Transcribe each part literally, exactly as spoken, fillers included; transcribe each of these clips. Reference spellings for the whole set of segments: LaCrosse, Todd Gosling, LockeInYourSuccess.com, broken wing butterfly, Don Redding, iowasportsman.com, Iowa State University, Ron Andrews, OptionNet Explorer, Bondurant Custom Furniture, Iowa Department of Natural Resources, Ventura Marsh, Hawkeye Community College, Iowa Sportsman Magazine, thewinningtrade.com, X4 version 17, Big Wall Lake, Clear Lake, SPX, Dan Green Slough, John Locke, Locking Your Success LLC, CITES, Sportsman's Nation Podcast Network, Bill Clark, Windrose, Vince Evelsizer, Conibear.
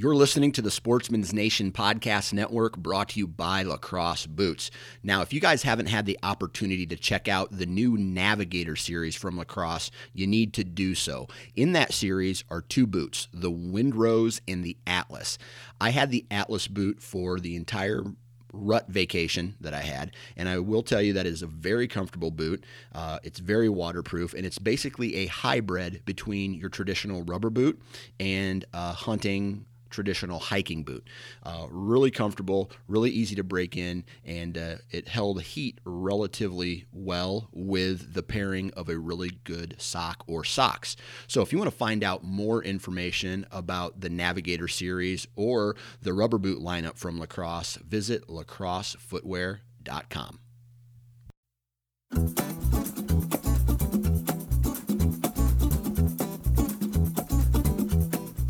You're listening to the Sportsman's Nation Podcast Network, brought to you by LaCrosse Boots. Now, if you guys haven't had the opportunity to check out the new Navigator series from LaCrosse, you need to do so. In that series are two boots, the Windrose and the Atlas. I had the Atlas boot for the entire rut vacation that I had, and I will tell you that it is a very comfortable boot. Uh, it's very waterproof, and it's basically a hybrid between your traditional rubber boot and uh, hunting traditional hiking boot. Uh, really comfortable, really easy to break in, and uh, it held heat relatively well with the pairing of a really good sock or socks. So if you want to find out more information about the Navigator series or the rubber boot lineup from LaCrosse, visit lacrosse footwear dot com.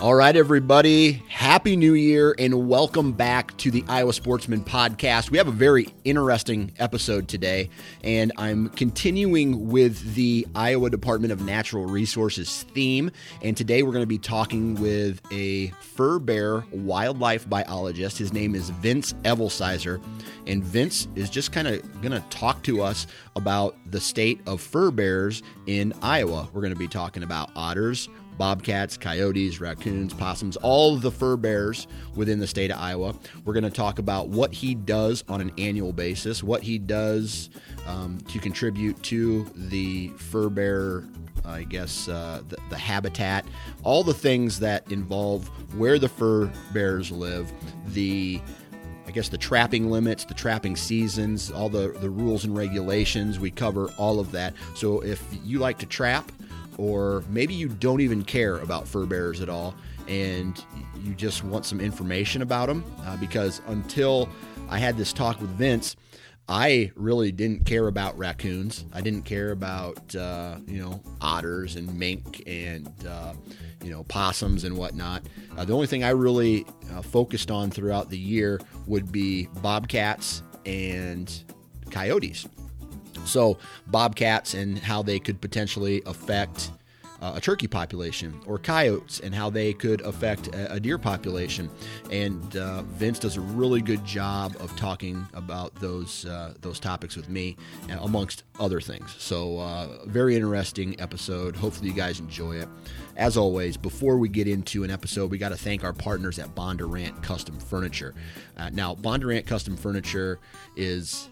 All right, everybody. Happy New Year and welcome back to the Iowa Sportsman Podcast. We have a very interesting episode today, and I'm continuing with the Iowa Department of Natural Resources theme. And today we're going to be talking with a fur bear wildlife biologist. His name is Vince Evelsizer, and Vince is just kind of going to talk to us about the state of fur bears in Iowa. We're going to be talking about otters, bobcats, coyotes, raccoons, possums, all the fur bears within the state of Iowa. We're going to talk about what he does on an annual basis, what he does um, to contribute to the fur bear, I guess, uh, the, the habitat, all the things that involve where the fur bears live, the I guess the trapping limits, the trapping seasons, all the, the rules and regulations. We cover all of that. So if you like to trap, or maybe you don't even care about fur bears at all and you just want some information about them, uh, because until I had this talk with Vince, I really didn't care about raccoons. I didn't care about, uh, you know, otters and mink and, uh, you know, possums and whatnot. Uh, the only thing I really uh, focused on throughout the year would be bobcats and coyotes. So bobcats and how they could potentially affect uh, a turkey population, or coyotes and how they could affect a, a deer population. And uh, Vince does a really good job of talking about those uh, those topics with me, uh, amongst other things. So uh, very interesting episode. Hopefully you guys enjoy it. As always, before we get into an episode, we got to thank our partners at Bondurant Custom Furniture. Uh, now, Bondurant Custom Furniture is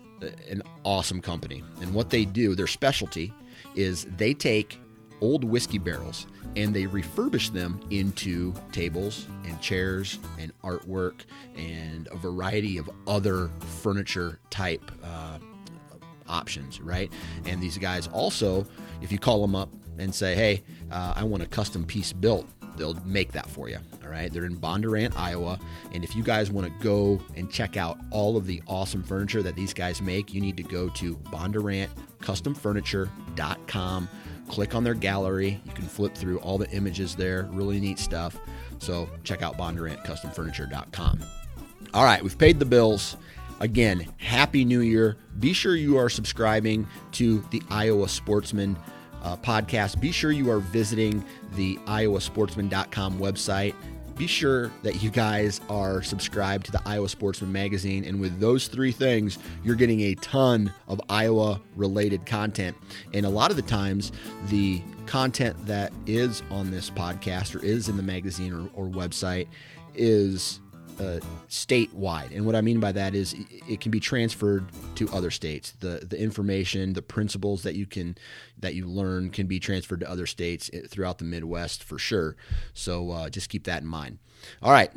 an awesome company, and what they do, their specialty is they take old whiskey barrels, and they refurbished them into tables and chairs and artwork and a variety of other furniture type uh, options, right? And these guys also, if you call them up and say, hey, uh, I want a custom piece built, they'll make that for you. All right. They're in Bondurant, Iowa. And if you guys want to go and check out all of the awesome furniture that these guys make, you need to go to bondurant custom furniture dot com. Click on their gallery. You can flip through all the images there. Really neat stuff. So check out bondurant custom furniture dot com. All right. We've paid the bills. Again, Happy New Year. Be sure you are subscribing to the Iowa Sportsman Uh, podcast. Be sure you are visiting the iowa sportsman dot com website. Be sure that you guys are subscribed to the Iowa Sportsman Magazine. And with those three things, you're getting a ton of Iowa related content. And a lot of the times, the content that is on this podcast or is in the magazine or, or website is Uh, statewide. And what I mean by that is it can be transferred to other states. The the information, the principles that you can that you learn can be transferred to other states throughout the Midwest for sure. So uh, just keep that in mind. All right.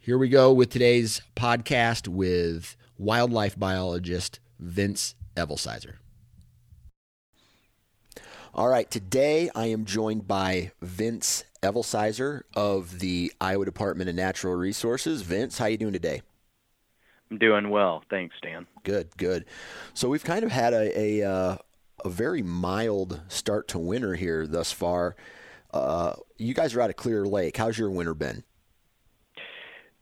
Here we go with today's podcast with wildlife biologist Vince Evelsizer. All right. Today I am joined by Vince Evelsizer of the Iowa Department of Natural Resources. Vince, how you doing today? I'm doing well, thanks, Dan. Good, good. So we've kind of had a a, uh, a very mild start to winter here thus far. Uh, you guys are out of Clear Lake. How's your winter been?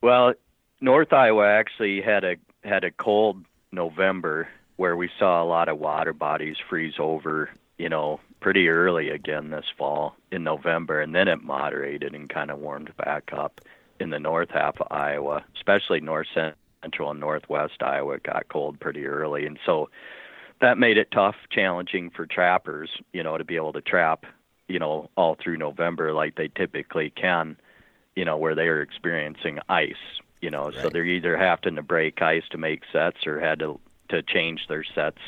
Well, North Iowa actually had a had a cold November where we saw a lot of water bodies freeze over, you know, pretty early again this fall in November, and then it moderated and kind of warmed back up in the north half of Iowa, especially north central and northwest Iowa got cold pretty early. And so that made it tough, challenging for trappers, you know, to be able to trap, you know, all through November like they typically can, you know, where they are experiencing ice, you know, right. So they're either having to break ice to make sets or had to, to change their sets,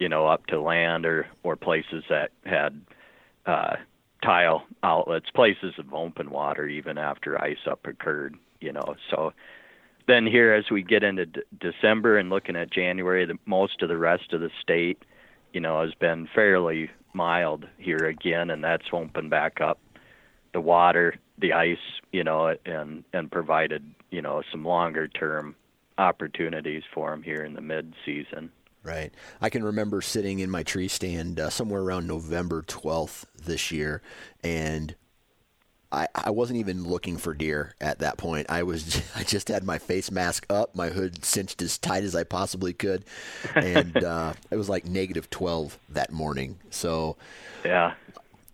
you know, up to land or, or places that had uh, tile outlets, places of open water, even after ice up occurred, you know. So then here as we get into d- December and looking at January, the, most of the rest of the state, you know, has been fairly mild here again, and that's opened back up the water, the ice, you know, and, and provided, you know, some longer-term opportunities for them here in the mid-season. Right. I can remember sitting in my tree stand uh, somewhere around November twelfth this year, and I, I wasn't even looking for deer at that point. I was I just had my face mask up, my hood cinched as tight as I possibly could, and uh, it was like negative twelve that morning. So yeah.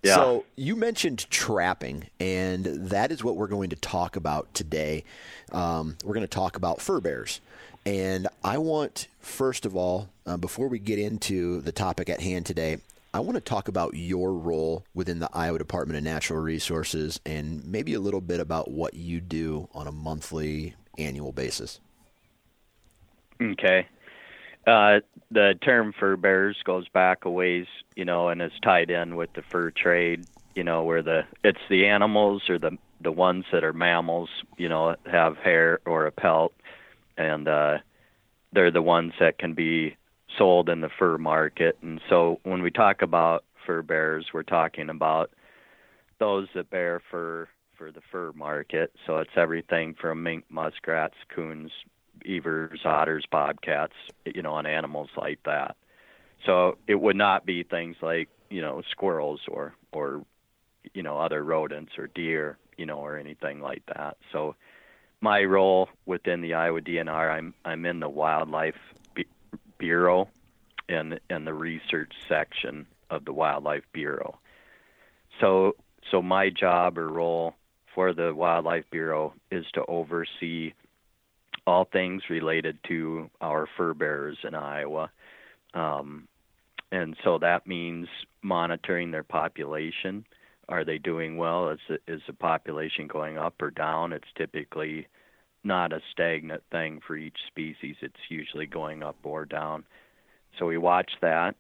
Yeah. So you mentioned trapping, and that is what we're going to talk about today. Um, we're going to talk about fur bears. And I want, first of all, uh, before we get into the topic at hand today, I want to talk about your role within the Iowa Department of Natural Resources and maybe a little bit about what you do on a monthly, annual basis. Okay. Uh, the term fur bearers goes back a ways, you know, and is tied in with the fur trade, you know, where the it's the animals or the, the ones that are mammals, you know, have hair or a pelt. And uh, they're the ones that can be sold in the fur market. And so when we talk about fur bearers, we're talking about those that bear fur for the fur market. So it's everything from mink, muskrats, coons, beavers, otters, bobcats, you know, and animals like that. So it would not be things like, you know, squirrels or, or you know, other rodents or deer, you know, or anything like that. So my role within the Iowa D N R, I'm I'm in the Wildlife Bureau and and the research section of the Wildlife Bureau. So so my job or role for the Wildlife Bureau is to oversee all things related to our fur bearers in Iowa, um, and so that means monitoring their population. Are they doing well? Is the, is the population going up or down? It's typically not a stagnant thing for each species. It's usually going up or down. So we watch that.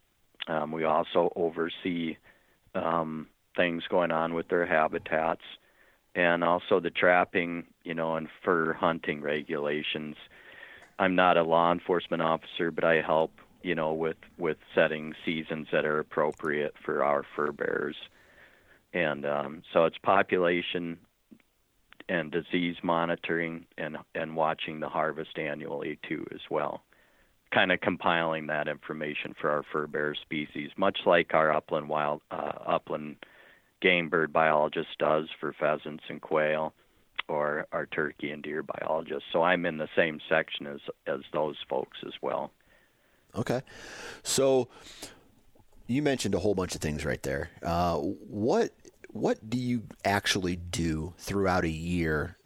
Um, we also oversee um, things going on with their habitats, and also the trapping, you know, and fur hunting regulations. I'm not a law enforcement officer, but I help, you know, with, with setting seasons that are appropriate for our fur bearers. And um, so it's population and disease monitoring and, and watching the harvest annually, too, as well. Kind of compiling that information for our fur bearer species, much like our upland wild uh, upland game bird biologist does for pheasants and quail, or our turkey and deer biologists. So I'm in the same section as as those folks as well. Okay. So you mentioned a whole bunch of things right there. Uh, what what do you actually do throughout a year,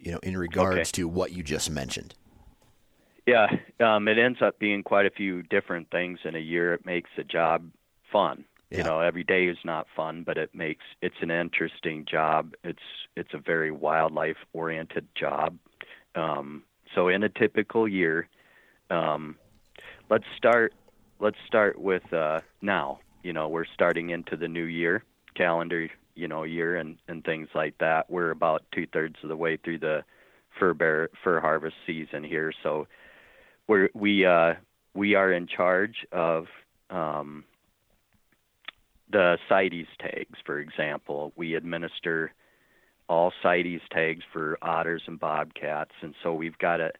you know, in regards okay. to what you just mentioned? Yeah, um, it ends up being quite a few different things in a year. It makes the job fun. Yeah. You know, every day is not fun, but it makes it's an interesting job. It's it's a very wildlife-oriented job. Um, so in a typical year, um, let's start let's start with uh, now. You know, we're starting into the new year calendar, you know, year and, and things like that. We're about two thirds of the way through the fur bear fur harvest season here. So we're, we uh, we are in charge of. Um, The CITES tags, for example, we administer all CITES tags for otters and bobcats, and so we've got to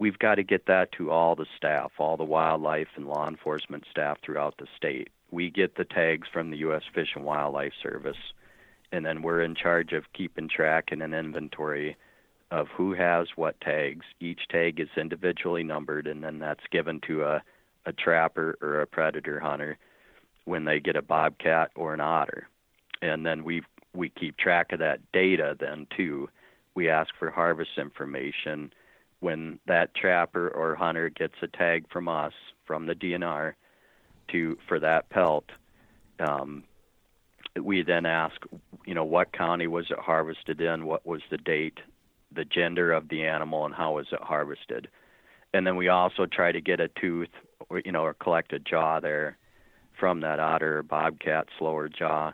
we've got to get that to all the staff, all the wildlife and law enforcement staff throughout the state. We get the tags from the U S Fish and Wildlife Service, and then we're in charge of keeping track and an inventory of who has what tags. Each tag is individually numbered, and then that's given to a, a trapper or a predator hunter when they get a bobcat or an otter. And then we we keep track of that data then too. We ask for harvest information. When that trapper or hunter gets a tag from us, from the D N R, to for that pelt, um, we then ask, you know, what county was it harvested in, what was the date, the gender of the animal, and how was it harvested. And then we also try to get a tooth, or, you know, or collect a jaw there from that otter or bobcat's lower jaw,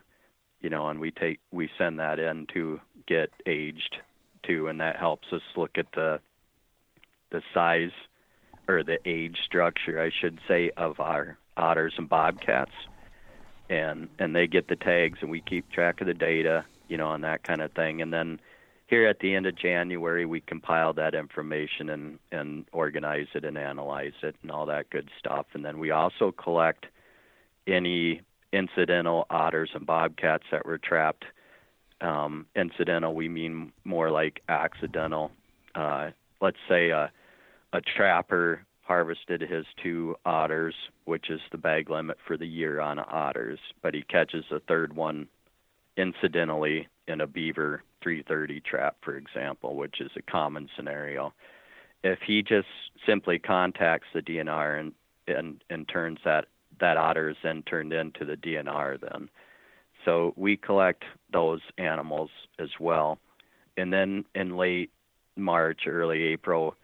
you know, and we take we send that in to get aged too, and that helps us look at the the size or the age structure, I should say, of our otters and bobcats, and and they get the tags, and we keep track of the data, you know, and that kind of thing. And then here at the end of January, we compile that information and and organize it and analyze it and all that good stuff. And then we also collect any incidental otters and bobcats that were trapped. Um, incidental, we mean more like accidental. Uh, let's say a, a trapper harvested his two otters, which is the bag limit for the year on otters, but he catches a third one incidentally in a beaver three thirty trap, for example, which is a common scenario. If he just simply contacts the D N R and, and, and turns that that otter is then turned into the D N R then. So we collect those animals as well. And then in late March, early April,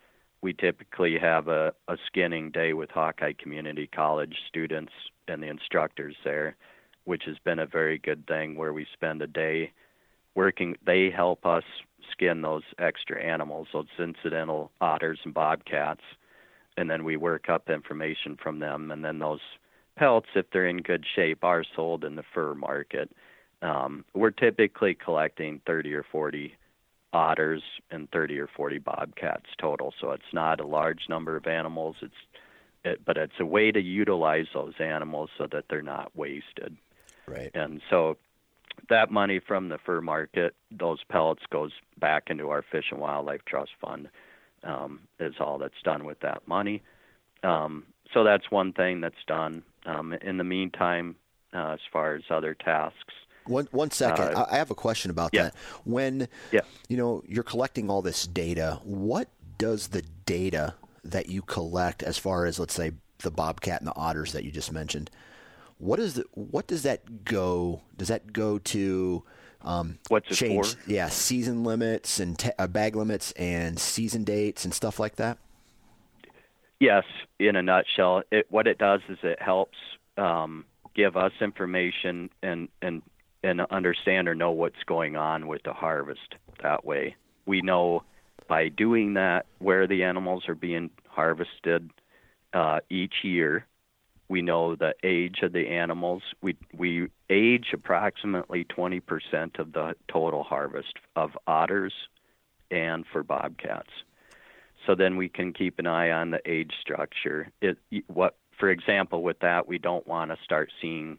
we typically have a, a skinning day with Hawkeye Community College students and the instructors there, which has been a very good thing where we spend a day working. They help us skin those extra animals, those incidental otters and bobcats, and then we work up information from them, and then those pelts, if they're in good shape, are sold in the fur market. Um, we're typically collecting thirty or forty otters and thirty or forty bobcats total, so it's not a large number of animals, It's, it, but it's a way to utilize those animals so that they're not wasted. Right. And so that money from the fur market, those pellets, goes back into our Fish and Wildlife Trust Fund, um, is all that's done with that money. Um, so that's one thing that's done. Um, in the meantime, uh, as far as other tasks. One one second, uh, I have a question about yeah. that. When yeah. you know you're collecting all this data, what does the data that you collect, as far as let's say the bobcat and the otters that you just mentioned, what is the, what does that go? Does that go to um, what's it change? For? Yeah, season limits and te- uh, bag limits and season dates and stuff like that. Yes, in a nutshell, it, what it does is it helps um, give us information and, and, and understand or know what's going on with the harvest that way. We know by doing that where the animals are being harvested uh, each year. We know the age of the animals. We we age approximately twenty percent of the total harvest of otters and for bobcats. So then we can keep an eye on the age structure. It, what, for example, with that, we don't want to start seeing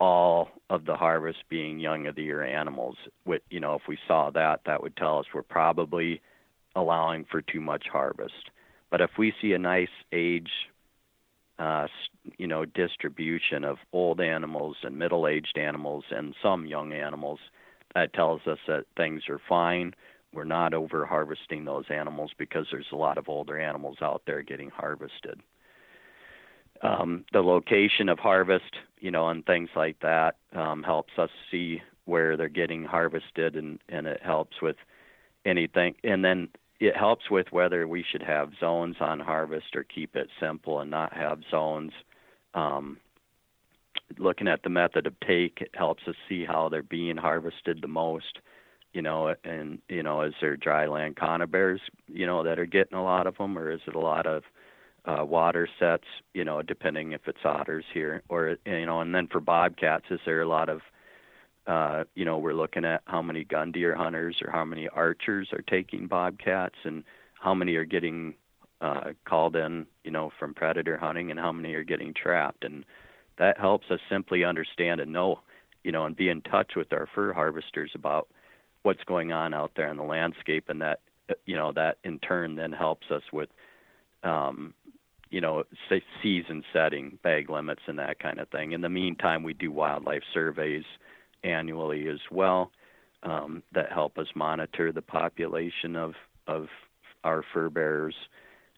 all of the harvest being young of the year animals. With, you know, if we saw that, that would tell us we're probably allowing for too much harvest. But if we see a nice age, uh, you know, distribution of old animals and middle-aged animals and some young animals, that tells us that things are fine. We're not over harvesting those animals because there's a lot of older animals out there getting harvested. Um, the location of harvest, you know, and things like that um, helps us see where they're getting harvested, and, and it helps with anything. And then it helps with whether we should have zones on harvest or keep it simple and not have zones. Um, looking at the method of take, it helps us see how they're being harvested the most. You know, and, you know, is there dry land conibears, you know, that are getting a lot of them, or is it a lot of uh, water sets, you know, depending if it's otters here, or, you know, and then for bobcats, is there a lot of, uh, you know, we're looking at how many gun deer hunters or how many archers are taking bobcats and how many are getting uh, called in, you know, from predator hunting and how many are getting trapped. And that helps us simply understand and know, you know, and be in touch with our fur harvesters about what's going on out there in the landscape. And that, you know, that in turn then helps us with, um, you know, season setting, bag limits, and that kind of thing. In the meantime, we do wildlife surveys annually as well, um, that help us monitor the population of, of our fur bearers.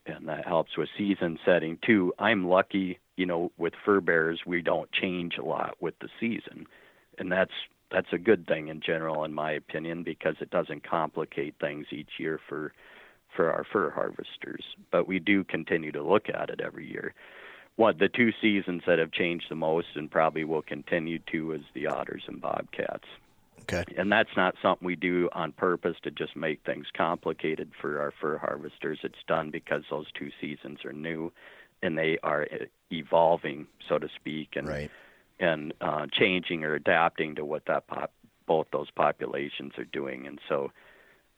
And that helps with season setting too. I'm lucky, you know, with fur bearers, we don't change a lot with the season. And that's, That's a good thing in general, in my opinion, because it doesn't complicate things each year for for our fur harvesters. But we do continue to look at it every year. What the two seasons that have changed the most and probably will continue to is the otters and bobcats. Okay. And that's not something we do on purpose to just make things complicated for our fur harvesters. It's done because those two seasons are new and they are evolving, so to speak. And right. and uh, changing or adapting to what that pop, both those populations are doing. And so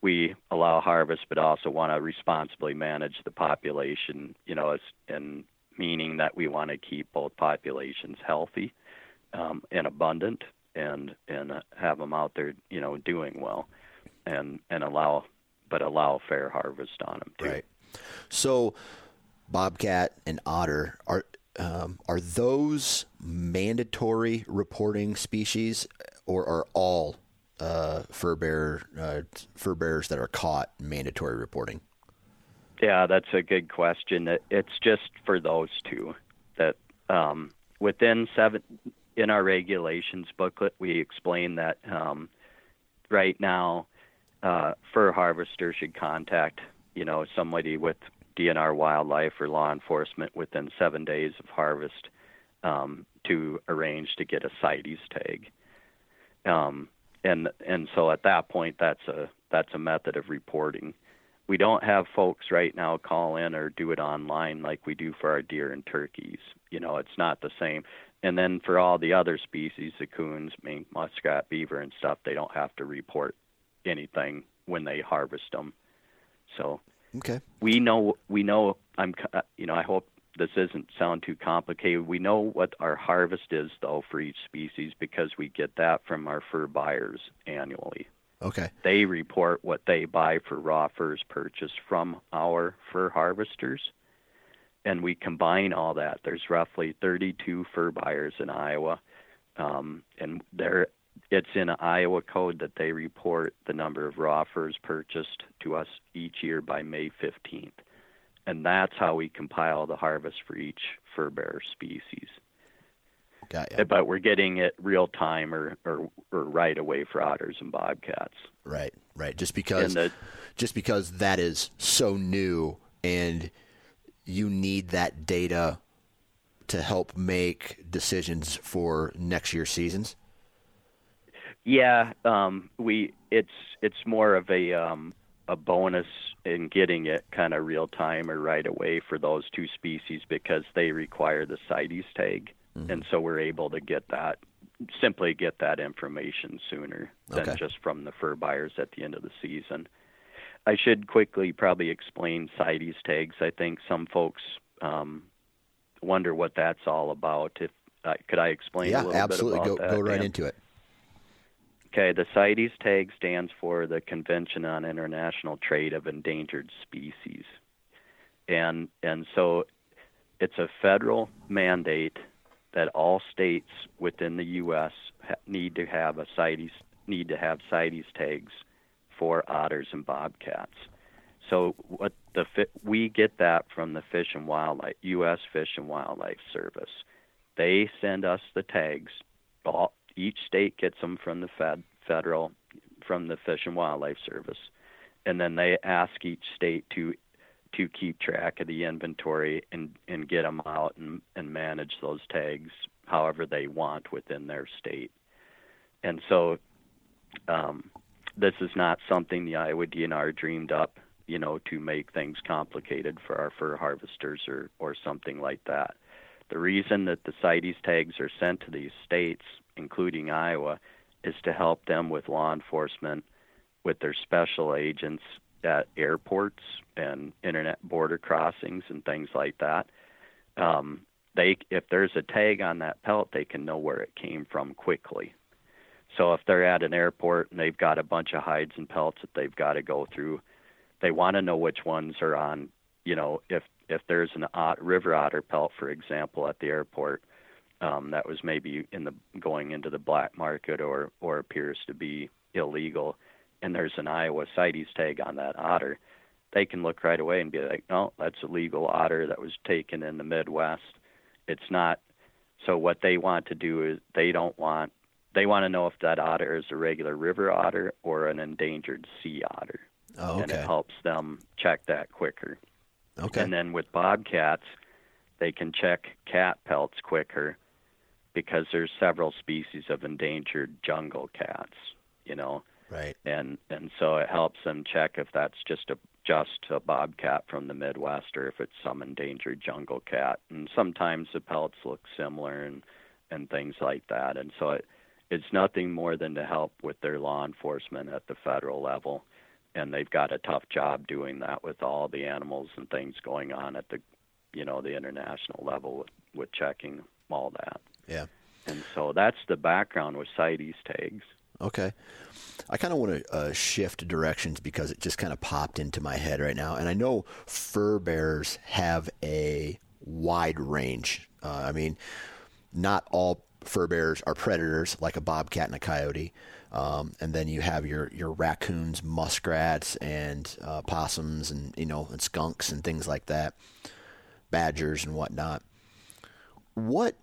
we allow harvest, but also want to responsibly manage the population, you know, as, and meaning that we want to keep both populations healthy um, and abundant and and have them out there, you know, doing well and, and allow, but allow fair harvest on them too. Right. So bobcat and otter are, Um, are those mandatory reporting species, or are all uh, fur bear uh, fur bearers that are caught mandatory reporting? Yeah, that's a good question. It's just for those two that um, within seven in our regulations booklet, we explain that um, right now uh, fur harvesters should contact, you know, somebody with D N R wildlife or law enforcement within seven days of harvest um, to arrange to get a CITES tag. Um, and and so at that point, that's a that's a method of reporting. We don't have folks right now call in or do it online like we do for our deer and turkeys. You know, it's not the same. And then for all the other species, the coons, mink, muskrat, beaver, and stuff, they don't have to report anything when they harvest them. So... Okay. We know, we know, I'm, you know, I hope this doesn't sound too complicated. We know what our harvest is, though, for each species because we get that from our fur buyers annually. Okay. They report what they buy for raw furs purchased from our fur harvesters, and we combine all that. There's roughly thirty-two fur buyers in Iowa, um, and they're it's in Iowa code that they report the number of raw furs purchased to us each year by May fifteenth. And that's how we compile the harvest for each fur bearer species. Got you. But we're getting it real time or, or, or right away for otters and bobcats. Right, right. Just because, the, just because that is so new and you need that data to help make decisions for next year's seasons? Yeah, um, we it's it's more of a um, a bonus in getting it kind of real time or right away for those two species because they require the CITES tag, mm-hmm. and so we're able to get that simply get that information sooner than okay. just from the fur buyers at the end of the season. I should quickly probably explain CITES tags. I think some folks um, wonder what that's all about. If uh, could I explain yeah, a little absolutely. bit about go, that? Yeah, absolutely. Go right Dan? into it. Okay, the CITES tag stands for the Convention on International Trade of Endangered Species. And and so it's a federal mandate that all states within the U S need to have a CITES need to have CITES tags for otters and bobcats. So what the we get that from the Fish and Wildlife U S Fish and Wildlife Service. They send us the tags. All, each state gets them from the fed, federal, from the Fish and Wildlife Service, and then they ask each state to to keep track of the inventory and, and get them out and, and manage those tags however they want within their state. And so um, this is not something the Iowa D N R dreamed up, you know, to make things complicated for our fur harvesters or, or something like that. The reason that the CITES tags are sent to these states, including Iowa, is to help them with law enforcement, with their special agents at airports and internet border crossings and things like that. Um, they, if there's a tag on that pelt, they can know where it came from quickly. So if they're at an airport and they've got a bunch of hides and pelts that they've got to go through, they want to know which ones are on, you know, if, if there's an ot- river otter pelt, for example, at the airport, Um, that was maybe in the going into the black market or or appears to be illegal, and there's an Iowa CITES tag on that otter, they can look right away and be like, no, that's a legal otter that was taken in the Midwest. It's not. So what they want to do is they don't want, they want to know if that otter is a regular river otter or an endangered sea otter. Oh, okay. And it helps them check that quicker. Okay. And then with bobcats, they can check cat pelts quicker, because there's several species of endangered jungle cats, you know, right? And and so it helps them check if that's just a just a bobcat from the Midwest or if it's some endangered jungle cat. And sometimes the pelts look similar and and things like that. And so it, it's nothing more than to help with their law enforcement at the federal level, and they've got a tough job doing that with all the animals and things going on at the, you know, the international level with, with checking all that. Yeah. And so that's the background with CITES tags. Okay. I kind of want to uh, shift directions because it just kind of popped into my head right now. And I know fur bearers have a wide range. Uh, I mean, not all fur bearers are predators like a bobcat and a coyote. Um, and then you have your, your raccoons, muskrats, and uh, possums and, you know, and skunks and things like that, badgers and whatnot. What...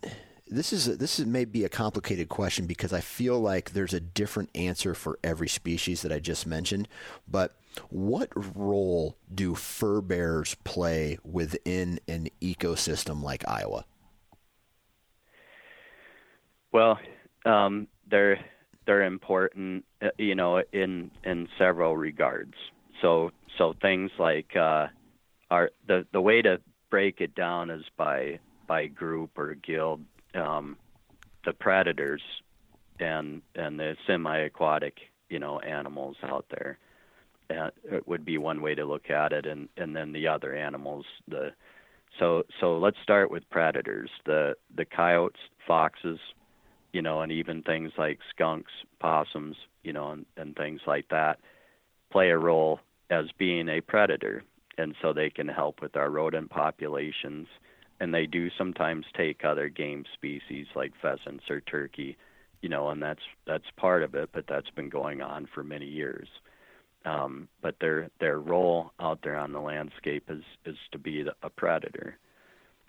This is a, this is maybe a complicated question because I feel like there's a different answer for every species that I just mentioned. But what role do fur bearers play within an ecosystem like Iowa? Well, um, they're they're important, you know, in in several regards. So so things like uh, are the the way to break it down is by by group or guild. Um, the predators and and the semi-aquatic, you know, animals out there, uh, it would be one way to look at it, and, and then the other animals. The so so let's start with predators. The the coyotes, foxes, you know, and even things like skunks, possums, you know, and, and things like that play a role as being a predator, and so they can help with our rodent populations. And they do sometimes take other game species like pheasants or turkey, you know, and that's that's part of it, but that's been going on for many years. Um, but their their role out there on the landscape is, is to be a predator.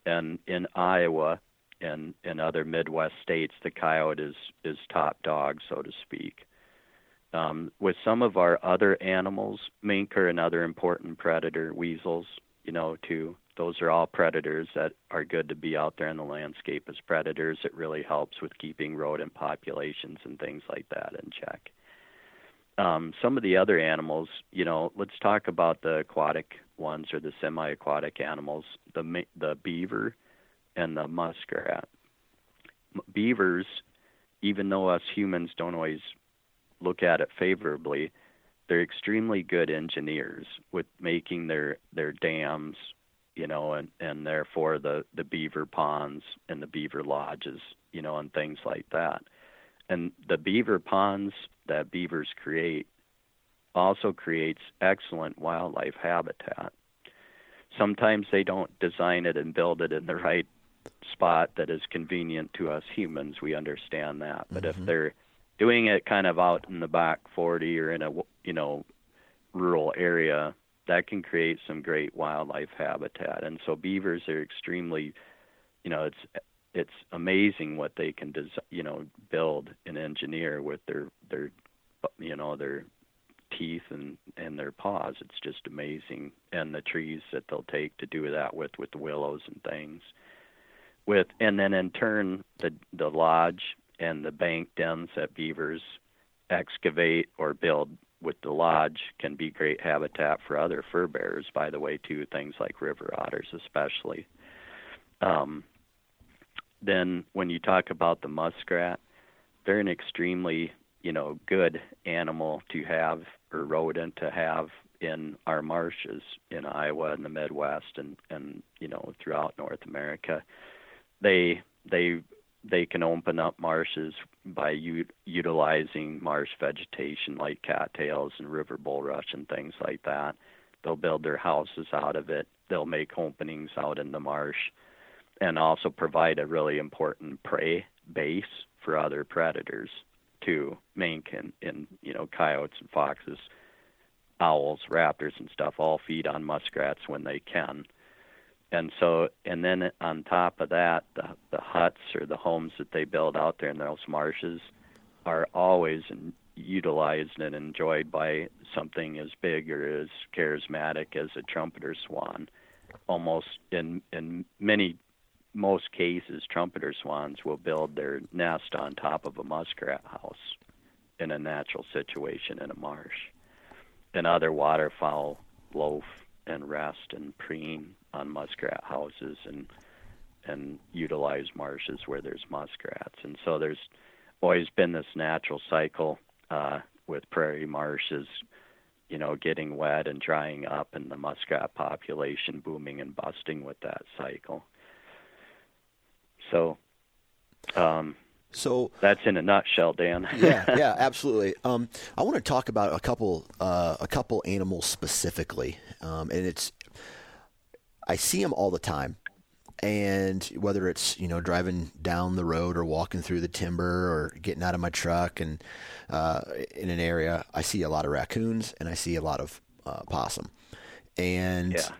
And in Iowa and in other Midwest states, the coyote is, is top dog, so to speak. Um, with some of our other animals, mink are another important predator, weasels, you know, too. those are all predators that are good to be out there in the landscape as predators. It really helps with keeping rodent populations and things like that in check. Um, some of the other animals, you know, let's talk about the aquatic ones or the semi-aquatic animals, the the beaver and the muskrat. Beavers, even though us humans don't always look at it favorably, they're extremely good engineers with making their, their dams, you know, and, and therefore the, the beaver ponds and the beaver lodges, you know, and things like that. And the beaver ponds that beavers create also creates excellent wildlife habitat. Sometimes they don't design it and build it in the right spot that is convenient to us humans. We understand that. But mm-hmm. if they're doing it kind of out in the back forty or in a, you know, rural area, that can create some great wildlife habitat. And so beavers are extremely, you know, it's it's amazing what they can, des- you know, build and engineer with their, their, you know, their teeth and, and their paws. It's just amazing. And the trees that they'll take to do that with, with the willows and things. With, and then in turn, the, the lodge and the bank dens that beavers excavate or build with the lodge can be great habitat for other fur bearers, by the way, too, things like river otters especially. Um, Then when you talk about the muskrat, they're an extremely, you know, good animal to have, or rodent to have, in our marshes in Iowa and the Midwest and, and you know, throughout North America. They they they can open up marshes by u- utilizing marsh vegetation like cattails and river bulrush and things like that. They'll build their houses out of it. They'll make openings out in the marsh, and also provide a really important prey base for other predators too, mink and, and, you know, coyotes and foxes, owls, raptors and stuff all feed on muskrats when they can. And so, and then on top of that, the, the huts or the homes that they build out there in those marshes are always utilized and enjoyed by something as big or as charismatic as a trumpeter swan. Almost in, in many most cases, trumpeter swans will build their nest on top of a muskrat house in a natural situation in a marsh. And other waterfowl loaf and rest and preen on muskrat houses and and utilize marshes where there's muskrats. And so there's always been this natural cycle uh, with prairie marshes, you know, getting wet and drying up and the muskrat population booming and busting with that cycle. So, um, so that's in a nutshell, Dan. yeah, yeah, absolutely. Um, I want to talk about a couple, uh, a couple animals specifically, um, and it's I see them all the time, and whether it's you know driving down the road or walking through the timber or getting out of my truck and uh, in an area, I see a lot of raccoons and I see a lot of uh, possum, and yeah.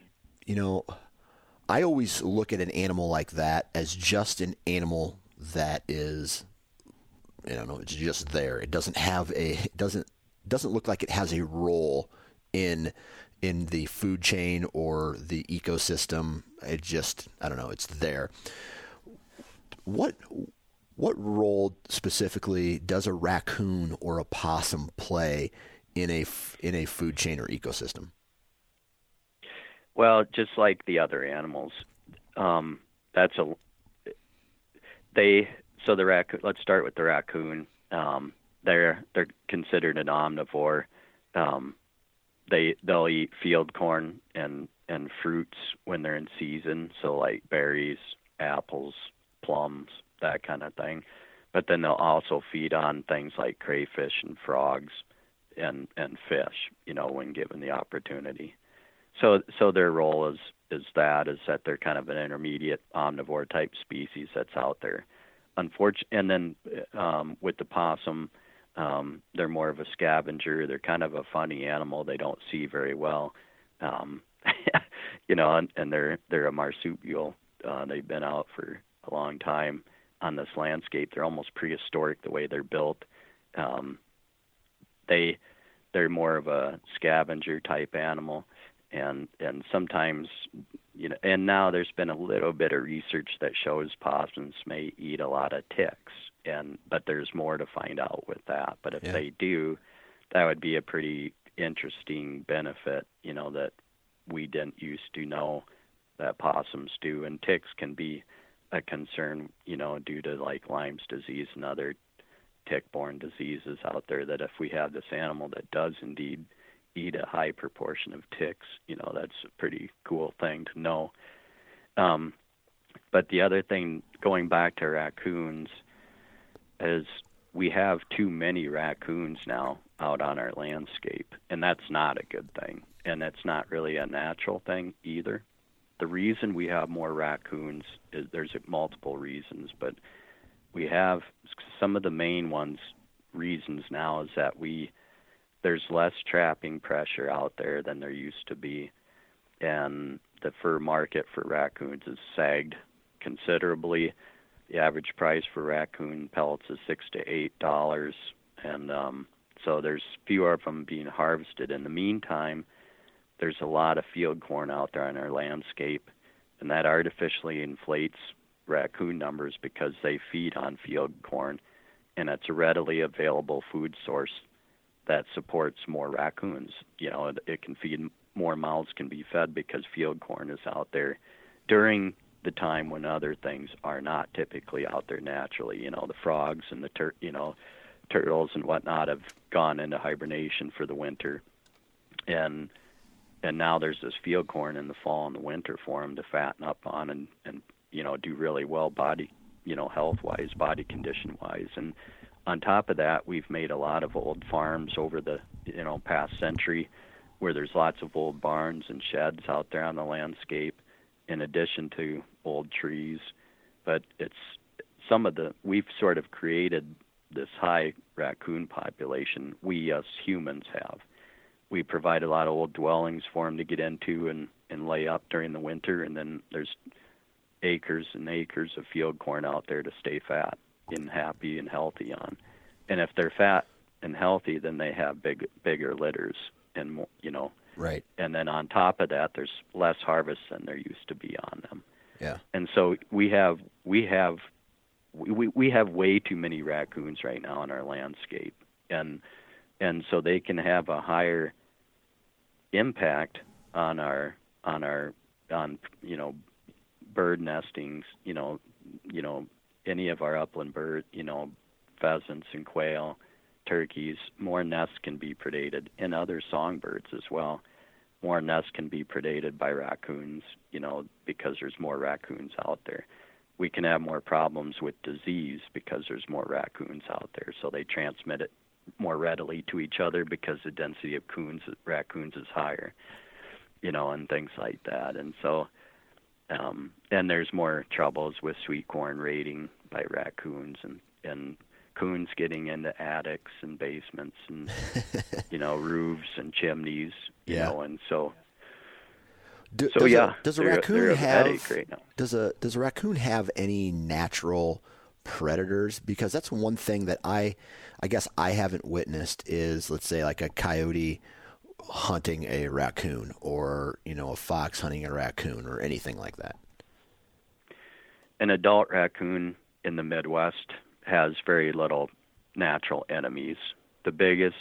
you know. I always look at an animal like that as just an animal that is, I don't know, it's just there. It doesn't have a, it doesn't doesn't look like it has a role in in the food chain or the ecosystem. It just, I don't know, it's there. What what role specifically does a raccoon or a possum play in a in a food chain or ecosystem? Well, just like the other animals, um, that's a they. So the raccoon. Let's start with the raccoon. Um, they're they're considered an omnivore. Um, they they'll eat field corn and, and fruits when they're in season. So like berries, apples, plums, that kind of thing. But then they'll also feed on things like crayfish and frogs, and and fish. You know, when given the opportunity. So, so their role is, is that is that they're kind of an intermediate omnivore type species that's out there. Unfortunately, and then um, with the possum, um, they're more of a scavenger. They're kind of a funny animal. They don't see very well, um, you know, and, and they're they're a marsupial. Uh, they've been out for a long time on this landscape. They're almost prehistoric the way they're built. Um, they they're more of a scavenger type animal. and and sometimes, you know, and now there's been a little bit of research that shows possums may eat a lot of ticks, and but there's more to find out with that. But if yeah. they do, that would be a pretty interesting benefit, you know, that we didn't used to know that possums do. And ticks can be a concern, you know, due to like Lyme's disease and other tick-borne diseases out there, that if we have this animal that does indeed eat a high proportion of ticks, you know, that's a pretty cool thing to know. Um, but the other thing, going back to raccoons, is we have too many raccoons now out on our landscape, and that's not a good thing, and that's not really a natural thing either. The reason we have more raccoons is there's multiple reasons, but we have some of the main ones reasons now is that we there's less trapping pressure out there than there used to be, and the fur market for raccoons has sagged considerably. The average price for raccoon pellets is six to eight dollars, and um, so there's fewer of them being harvested. In the meantime, there's a lot of field corn out there on our landscape, and that artificially inflates raccoon numbers because they feed on field corn, and it's a readily available food source that supports more raccoons. You know, it, it can feed more mouths can be fed because field corn is out there during the time when other things are not typically out there naturally. You know, the frogs and the tur- you know turtles and whatnot have gone into hibernation for the winter, and and now there's this field corn in the fall and the winter for them to fatten up on and and you know, do really well body, you know, health-wise, body condition-wise. And on top of that, we've made a lot of old farms over the, you know, past century where there's lots of old barns and sheds out there on the landscape in addition to old trees. But it's some of the, we've sort of created this high raccoon population, we as humans have. We provide a lot of old dwellings for them to get into and, and lay up during the winter, and then there's acres and acres of field corn out there to stay fat and happy and healthy on. And if they're fat and healthy, then they have big, bigger litters and more, you know, right. And then on top of that, there's less harvest than there used to be on them. Yeah. And so we have, we have, we, we have way too many raccoons right now in our landscape. And, and so they can have a higher impact on our, on our, on, you know, bird nestings, you know, you know, any of our upland bird, you know, pheasants and quail, turkeys, more nests can be predated, and other songbirds as well. More nests can be predated by raccoons, you know, because there's more raccoons out there. We can have more problems with disease because there's more raccoons out there, so they transmit it more readily to each other because the density of coons, raccoons is higher, you know, and things like that. And so Um, and there's more troubles with sweet corn raiding by raccoons and, and coons getting into attics and basements and, you know, roofs and chimneys, you yeah. know, and so, Do, so does yeah. A, does a raccoon they're, they're have, right now. Does a, does a raccoon have any natural predators? Because that's one thing that I, I guess I haven't witnessed is, let's say, like a coyote hunting a raccoon, or you know, a fox hunting a raccoon, or anything like that. An adult raccoon in the Midwest has very little natural enemies. The biggest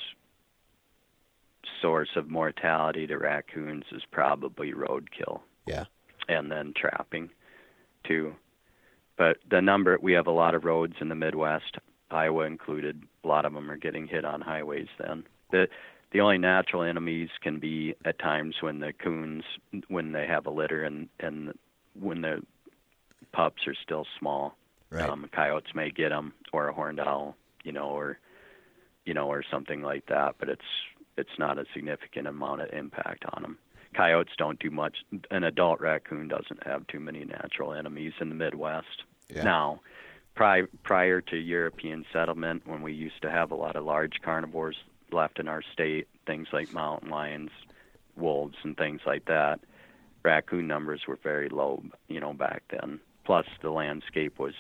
source of mortality to raccoons is probably roadkill. Yeah. And then trapping too. But the number, we have a lot of roads in the Midwest, Iowa included. A lot of them are getting hit on highways then. The The only natural enemies can be at times when the coons, when they have a litter and, and when the pups are still small, right. um, coyotes may get them, or a horned owl, you know, or, you know, or something like that. But it's, it's not a significant amount of impact on them. Coyotes don't do much. An adult raccoon doesn't have too many natural enemies in the Midwest. Yeah. Now, pri- prior to European settlement, when we used to have a lot of large carnivores left in our state, things like mountain lions, wolves, and things like that, raccoon numbers were very low, you know, back then. Plus, the landscape was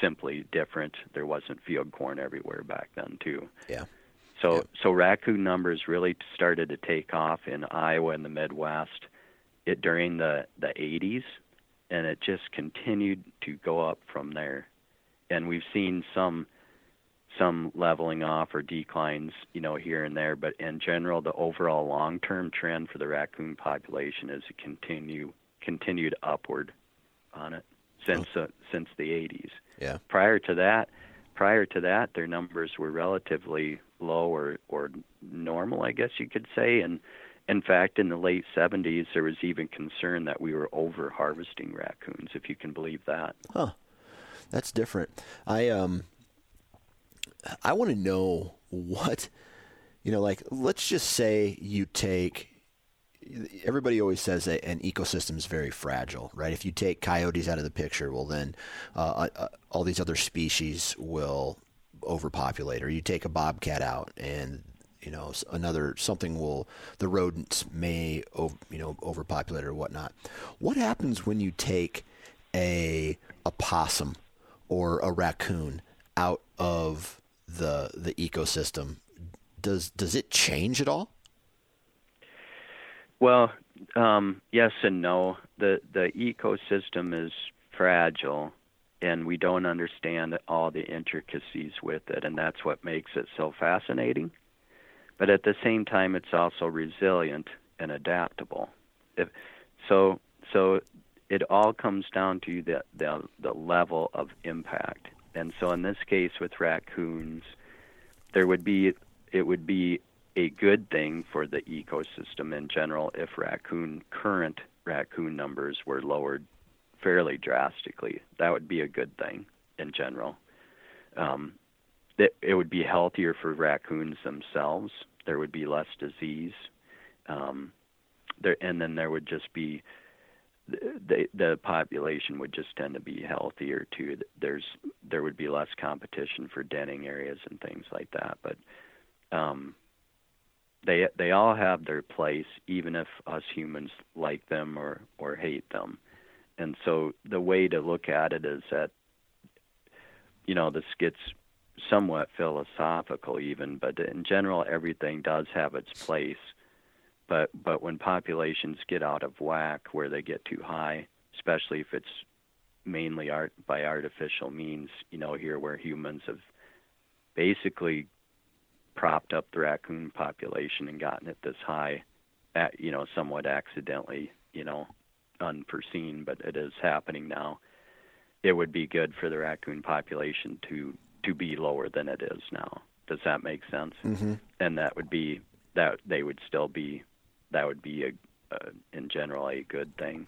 simply different. There wasn't field corn everywhere back then, too. Yeah. So, yeah. so raccoon numbers really started to take off in Iowa and the Midwest it during the, the eighties, and it just continued to go up from there. And we've seen some some leveling off or declines, you know, here and there. But in general, the overall long-term trend for the raccoon population is to continue continued upward on it since uh, since the eighties. Yeah. Prior to that, prior to that, their numbers were relatively low or, or normal, I guess you could say. And in fact, in the late seventies, there was even concern that we were over harvesting raccoons, if you can believe that. Huh. That's different. I um, I want to know what, you know, like, let's just say you take, everybody always says that an ecosystem is very fragile, right? If you take coyotes out of the picture, well, then uh, uh, all these other species will overpopulate. Or you take a bobcat out and, you know, another, something will, the rodents may, you know, overpopulate or whatnot. What happens when you take a a possum or a raccoon out of the the ecosystem? Does does it change at all? Well, um, yes and no. The the ecosystem is fragile, and we don't understand all the intricacies with it, and that's what makes it so fascinating. But at the same time, it's also resilient and adaptable. If, so so it all comes down to the, the the level of impact. And so in this case with raccoons, there would be it would be a good thing for the ecosystem in general if raccoon current raccoon numbers were lowered fairly drastically. That would be a good thing in general. Um, it, it would be healthier for raccoons themselves. There would be less disease. Um, there and then there would just be The, the population would just tend to be healthier too. There's there would be less competition for denning areas and things like that. But um, they they all have their place, even if us humans like them or, or hate them. And so the way to look at it is that, you know, this gets somewhat philosophical even, but in general everything does have its place. But but when populations get out of whack, where they get too high, especially if it's mainly art by artificial means, you know, here where humans have basically propped up the raccoon population and gotten it this high, at, you know, somewhat accidentally, you know, unforeseen, but it is happening now. It would be good for the raccoon population to, to be lower than it is now. Does that make sense? Mm-hmm. And that would be that they would still be, that would be a, uh, in general a good thing.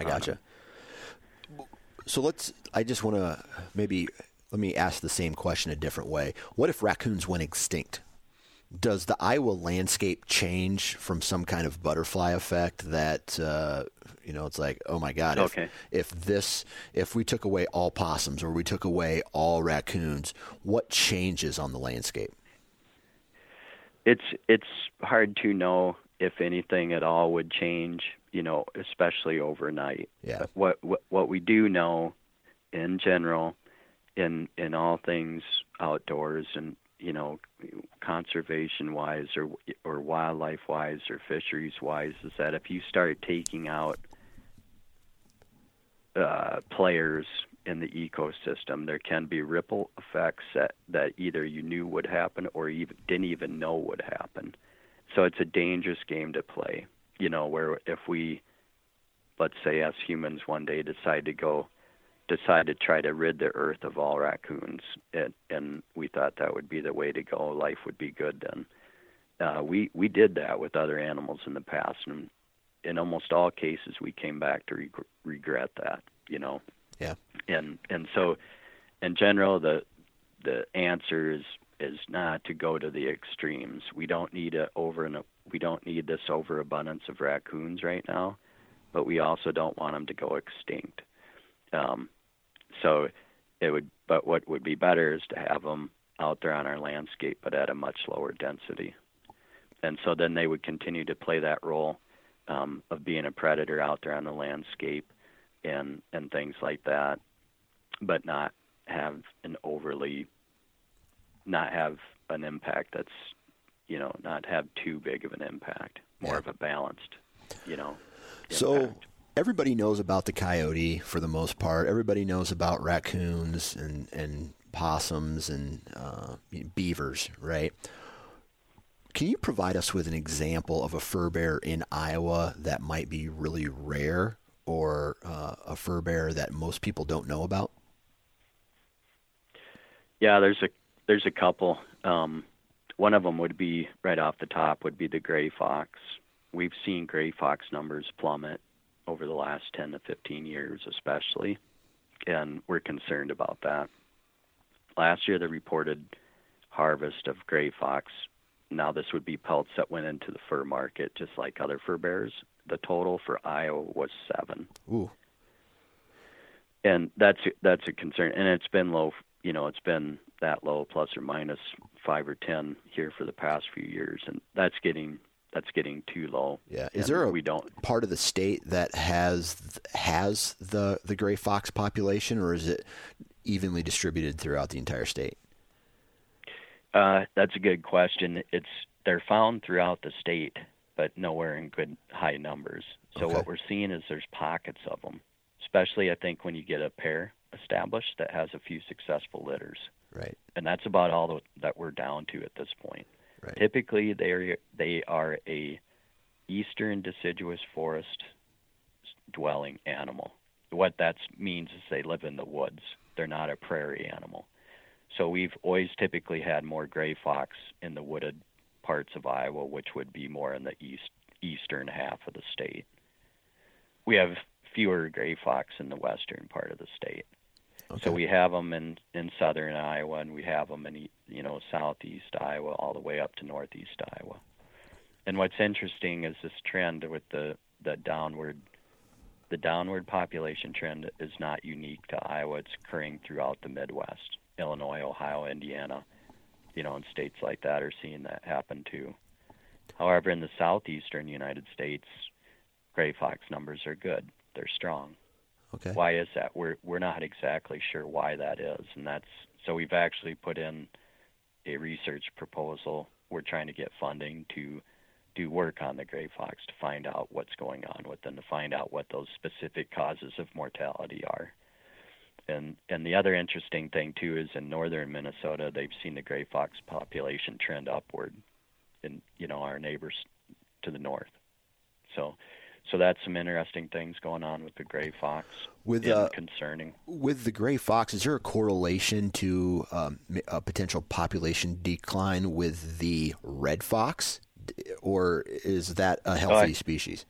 I gotcha. Um, so let's, I just want to maybe, let me ask the same question a different way. What if raccoons went extinct? Does the Iowa landscape change from some kind of butterfly effect that, uh, you know, it's like, oh my God, if, okay. if this, if we took away all possums or we took away all raccoons, what changes on the landscape? It's it's hard to know if anything at all would change, you know, especially overnight. Yeah. What what, what we do know, in general, in in all things outdoors and, you know, conservation wise or or wildlife wise or fisheries wise, is that if you start taking out uh, players in the ecosystem, there can be ripple effects that, that either you knew would happen or even didn't even know would happen. So it's a dangerous game to play, you know, where if we, let's say us humans one day decide to go, decide to try to rid the earth of all raccoons, and, and we thought that would be the way to go, life would be good then. Uh, we, we did that with other animals in the past, and in almost all cases we came back to re- regret that, you know. Yeah, and and so, in general, the the answer is, is not to go to the extremes. We don't need a over and a, we don't need this overabundance of raccoons right now, but we also don't want them to go extinct. Um, so it would, but what would be better is to have them out there on our landscape, but at a much lower density, and so then they would continue to play that role um, of being a predator out there on the landscape. And, and things like that, but not have an overly, not have an impact that's, you know, not have too big of an impact, more yeah. of a balanced, you know, So everybody knows about the coyote for the most part. Everybody knows about raccoons and, and possums and uh, beavers, right? Can you provide us with an example of a fur bear in Iowa that might be really rare or uh, a fur bear that most people don't know about? Yeah, there's a there's a couple. Um, one of them would be right off the top would be the gray fox. We've seen gray fox numbers plummet over the last ten to fifteen years, especially, and we're concerned about that. Last year, the reported harvest of gray fox. Now this would be pelts that went into the fur market, just like other fur bears. The total for Iowa was seven. Ooh. And that's that's a concern, and it's been low. You know, it's been that low, plus or minus five or ten here for the past few years, and that's getting that's getting too low. Yeah. Is there a we don't part of the state that has has the the gray fox population, or is it evenly distributed throughout the entire state? Uh, that's a good question. It's they're found throughout the state, but nowhere in good high numbers. So okay. What we're seeing is there's pockets of them, especially I think when you get a pair established that has a few successful litters. Right. And that's about all the, that we're down to at this point. Right. Typically, they are, they are a eastern deciduous forest dwelling animal. What that means is they live in the woods. They're not a prairie animal. So we've always typically had more gray fox in the wooded parts of Iowa, which would be more in the east eastern half of the state. We have fewer gray fox in the western part of the state. Okay. So we have them in, in southern Iowa, and we have them in, you know, southeast Iowa all the way up to northeast Iowa. And what's interesting is this trend with the, the downward the downward population trend is not unique to Iowa. It's occurring throughout the Midwest. Illinois, Ohio, Indiana, you know, and states like that are seeing that happen too. However, in the southeastern United States, gray fox numbers are good. They're strong. Okay. Why is that? We're we're not exactly sure why that is, and that's so we've actually put in a research proposal. We're trying to get funding to do work on the gray fox to find out what's going on with them, to find out what those specific causes of mortality are. And and the other interesting thing, too, is in northern Minnesota, they've seen the gray fox population trend upward in, you know, our neighbors to the north. So so that's some interesting things going on with the gray fox with, uh, concerning. With the gray fox, is there a correlation to um, a potential population decline with the red fox, or is that a healthy uh, species?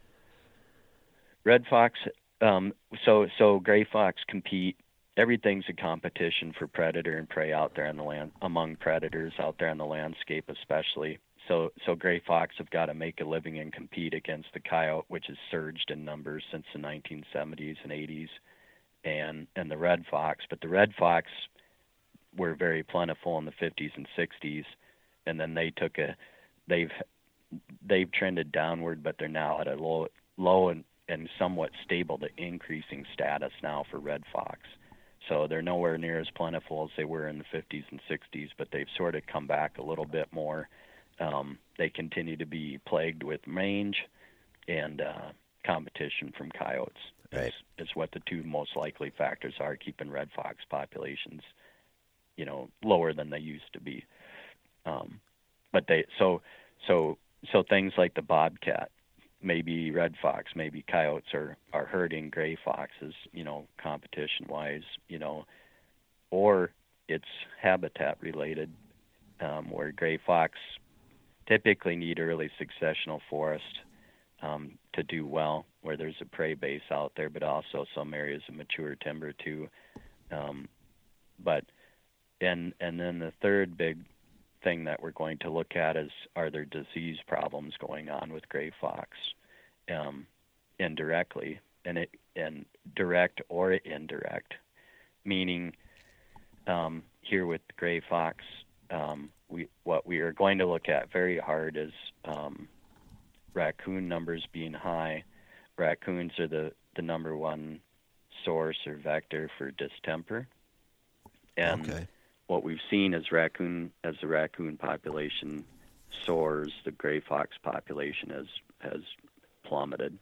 Red fox, um, so so gray fox compete. Everything's a competition for predator and prey out there on the land, among predators out there on the landscape, especially. So, so gray fox have got to make a living and compete against the coyote, which has surged in numbers since the nineteen seventies and eighties, and and the red fox. But the red fox were very plentiful in the fifties and sixties, and then they took a, they've, they've trended downward, but they're now at a low, low and, and somewhat stable to increasing status now for red fox. So they're nowhere near as plentiful as they were in the fifties and sixties, but they've sort of come back a little bit more. Um, they continue to be plagued with mange and uh, competition from coyotes. Right. Is, is what the two most likely factors are, keeping red fox populations, you know, lower than they used to be. Um, but they so so so things like the bobcat. Maybe red fox, maybe coyotes are, are herding gray foxes, you know, competition-wise, you know, or it's habitat-related, um, where gray fox typically need early successional forest um, to do well, where there's a prey base out there, but also some areas of mature timber too. Um, but and and then the third big thing that we're going to look at is, are there disease problems going on with gray fox um, indirectly and it and direct or indirect, meaning um, here with gray fox, um, we what we are going to look at very hard is um, raccoon numbers being high. Raccoons are the, the number one source or vector for distemper. And okay. What we've seen is raccoon, as the raccoon population soars, the gray fox population has has plummeted.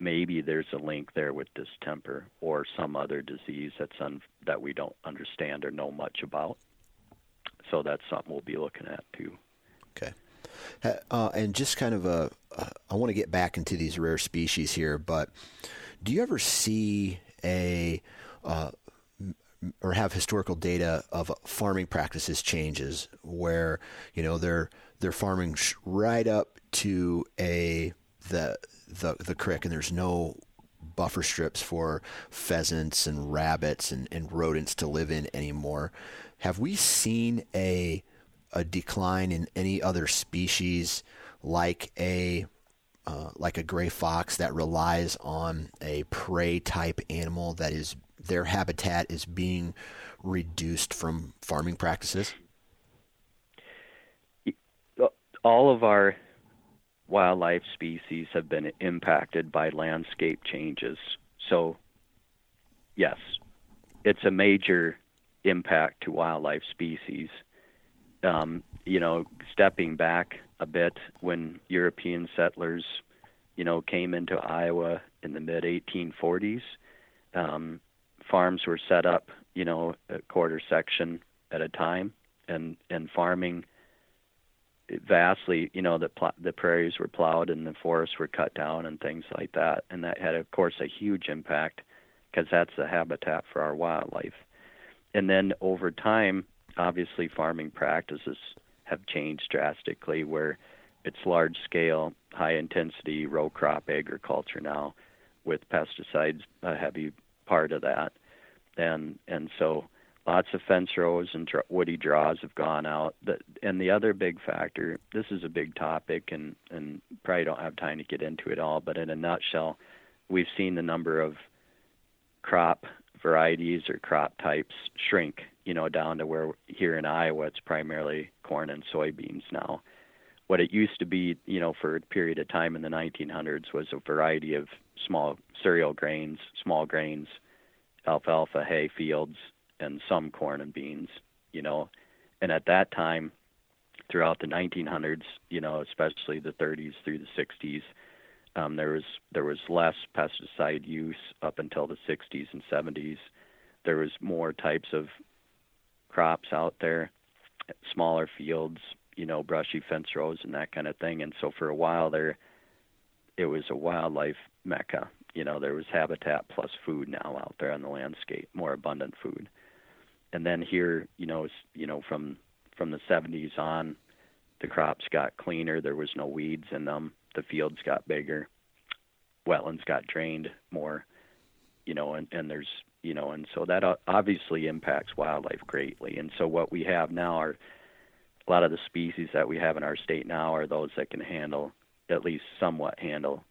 maybe there's a link there with distemper or some other disease that's un- that we don't understand or know much about. So that's something we'll be looking at too. Okay. Uh, and just kind of a, uh, I want to get back into these rare species here, but do you ever see a, uh, or have historical data of farming practices changes where, you know, they're, they're farming right up to a, the, the, the crick, and there's no buffer strips for pheasants and rabbits and, and rodents to live in anymore. Have we seen a, a decline in any other species, like a uh, like a gray fox that relies on a prey type animal that is their habitat is being reduced from farming practices? All of our wildlife species have been impacted by landscape changes. So yes, it's a major impact to wildlife species. Um, you know, stepping back a bit, when European settlers, you know, came into Iowa in the mid eighteen forties, um, farms were set up, you know, a quarter section at a time, and, and farming vastly, you know, the, pl- the prairies were plowed and the forests were cut down and things like that. And that had, of course, a huge impact because that's the habitat for our wildlife. And then over time, obviously, farming practices have changed drastically, where it's large-scale, high-intensity row crop agriculture now, with pesticides a heavy part of that, and and so lots of fence rows and dr- woody draws have gone out. The, and the other big factor, this is a big topic, and and probably don't have time to get into it all, but in a nutshell, we've seen the number of crop varieties or crop types shrink, you know, down to where here in Iowa, it's primarily corn and soybeans now. What it used to be, you know, for a period of time in the nineteen hundreds was a variety of small cereal grains, small grains, alfalfa, hay fields, and some corn and beans, you know. And at that time, throughout the nineteen hundreds, you know, especially the thirties through the sixties, Um, there was there was less pesticide use up until the sixties and seventies. There was more types of crops out there, smaller fields, you know, brushy fence rows and that kind of thing. And so for a while there, it was a wildlife mecca. You know, there was habitat plus food now out there on the landscape, more abundant food. And then here, you know, you know, from from the seventies on, the crops got cleaner. There was no weeds in them. The fields got bigger, wetlands got drained more, you know, and, and there's, you know, and so that obviously impacts wildlife greatly. And so what we have now are a lot of the species that we have in our state now are those that can handle, at least somewhat handle,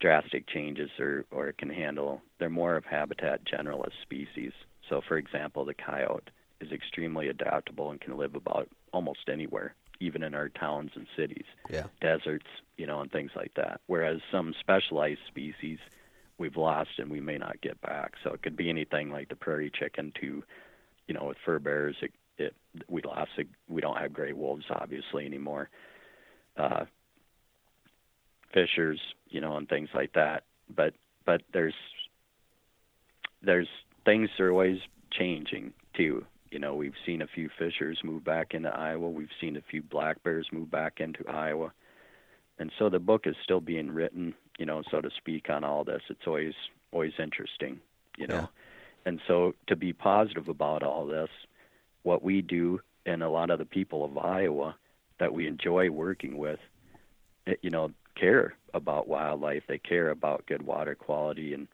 drastic changes, or, or can handle, they're more of habitat generalist species. So for example, the coyote is extremely adaptable and can live about almost anywhere, even in our towns and cities, yeah. deserts, you know, and things like that. Whereas some specialized species we've lost and we may not get back. So it could be anything like the prairie chicken to, you know, with fur bears, it, it, we lost, it, we don't have gray wolves obviously anymore. Uh, fishers, you know, and things like that. But, but there's, there's things that are always changing too. You know, we've seen a few fishers move back into Iowa. We've seen a few black bears move back into Iowa. And so the book is still being written, you know, so to speak, on all this. It's always always interesting, you know. Yeah. And so to be positive about all this, what we do and a lot of the people of Iowa that we enjoy working with, you know, care about wildlife. They care about good water quality, and,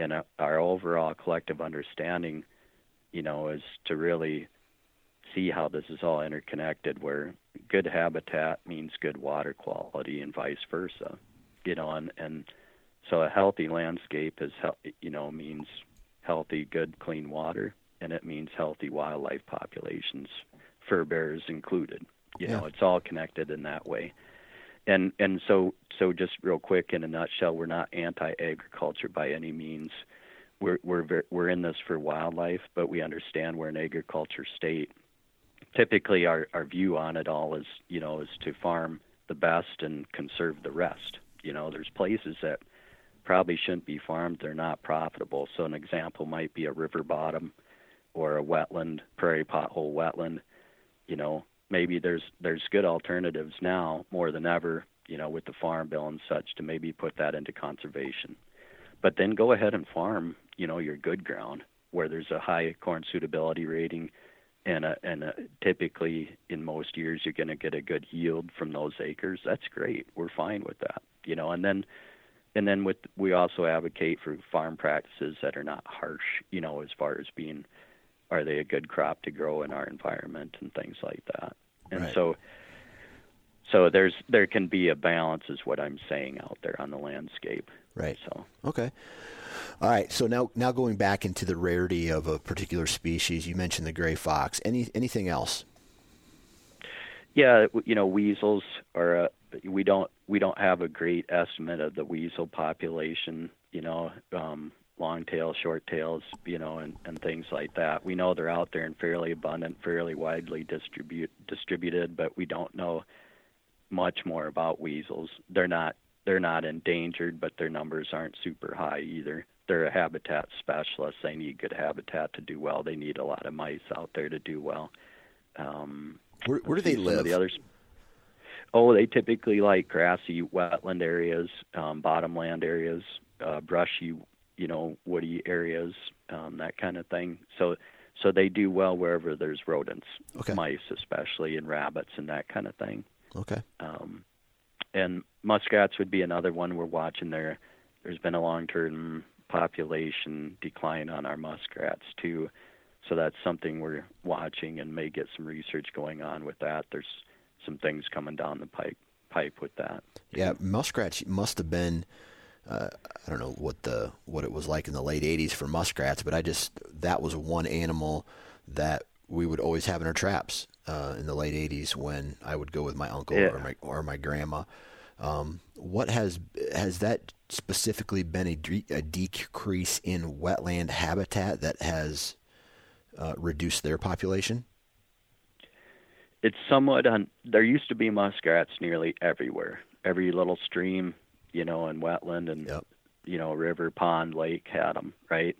and our overall collective understanding, you know, is to really see how this is all interconnected, where good habitat means good water quality and vice versa, you know, and, and so a healthy landscape is, you know, means healthy, good, clean water, and it means healthy wildlife populations, fur bears included, you yeah. know, it's all connected in that way. And, and so, so just real quick, in a nutshell, we're not anti-agriculture by any means. We're we're we're in this for wildlife, but we understand we're an agriculture state. Typically, our, our view on it all is, you know, is to farm the best and conserve the rest. You know, there's places that probably shouldn't be farmed. They're not profitable. So an example might be a river bottom or a wetland, prairie pothole wetland. You know, maybe there's there's good alternatives now more than ever, you know, with the farm bill and such, to maybe put that into conservation. But then go ahead and farm, you know, your good ground where there's a high corn suitability rating, and a, and a, typically in most years you're going to get a good yield from those acres. That's great. We're fine with that, you know. And then and then with we also advocate for farm practices that are not harsh, you know, as far as being, are they a good crop to grow in our environment and things like that. And right. so so there's there can be a balance is what I'm saying out there on the landscape. Right. So okay. All right. So now, now going back into the rarity of a particular species, you mentioned the gray fox. Any anything else? Yeah, you know, weasels are a, we don't we don't have a great estimate of the weasel population. You know, um, long tail, short tails, you know, and, and things like that. We know they're out there and fairly abundant, fairly widely distribute distributed, but we don't know much more about weasels. They're not. They're not endangered, but their numbers aren't super high either. They're a habitat specialist. They need good habitat to do well. They need a lot of mice out there to do well. Um, where where do they live? The others. Oh, they typically like grassy wetland areas, um, bottomland areas, uh, brushy, you know, woody areas, um, that kind of thing. So, so they do well wherever there's rodents, okay. mice especially, and rabbits and that kind of thing. Okay. Um, and muskrats would be another one we're watching there. There's been a long-term population decline on our muskrats too. So that's something we're watching and may get some research going on with that. There's some things coming down the pipe, pipe with that. Yeah, muskrats must have been, uh, I don't know what the what it was like in the late eighties for muskrats, but I just, that was one animal that we would always have in our traps uh, in the late eighties when I would go with my uncle yeah. or my or my grandma. Um, what has, has that specifically been a, de- a decrease in wetland habitat that has, uh, reduced their population? It's somewhat on, there used to be muskrats nearly everywhere, every little stream, you know, and wetland and, yep. you know, river, pond, lake had them. Right.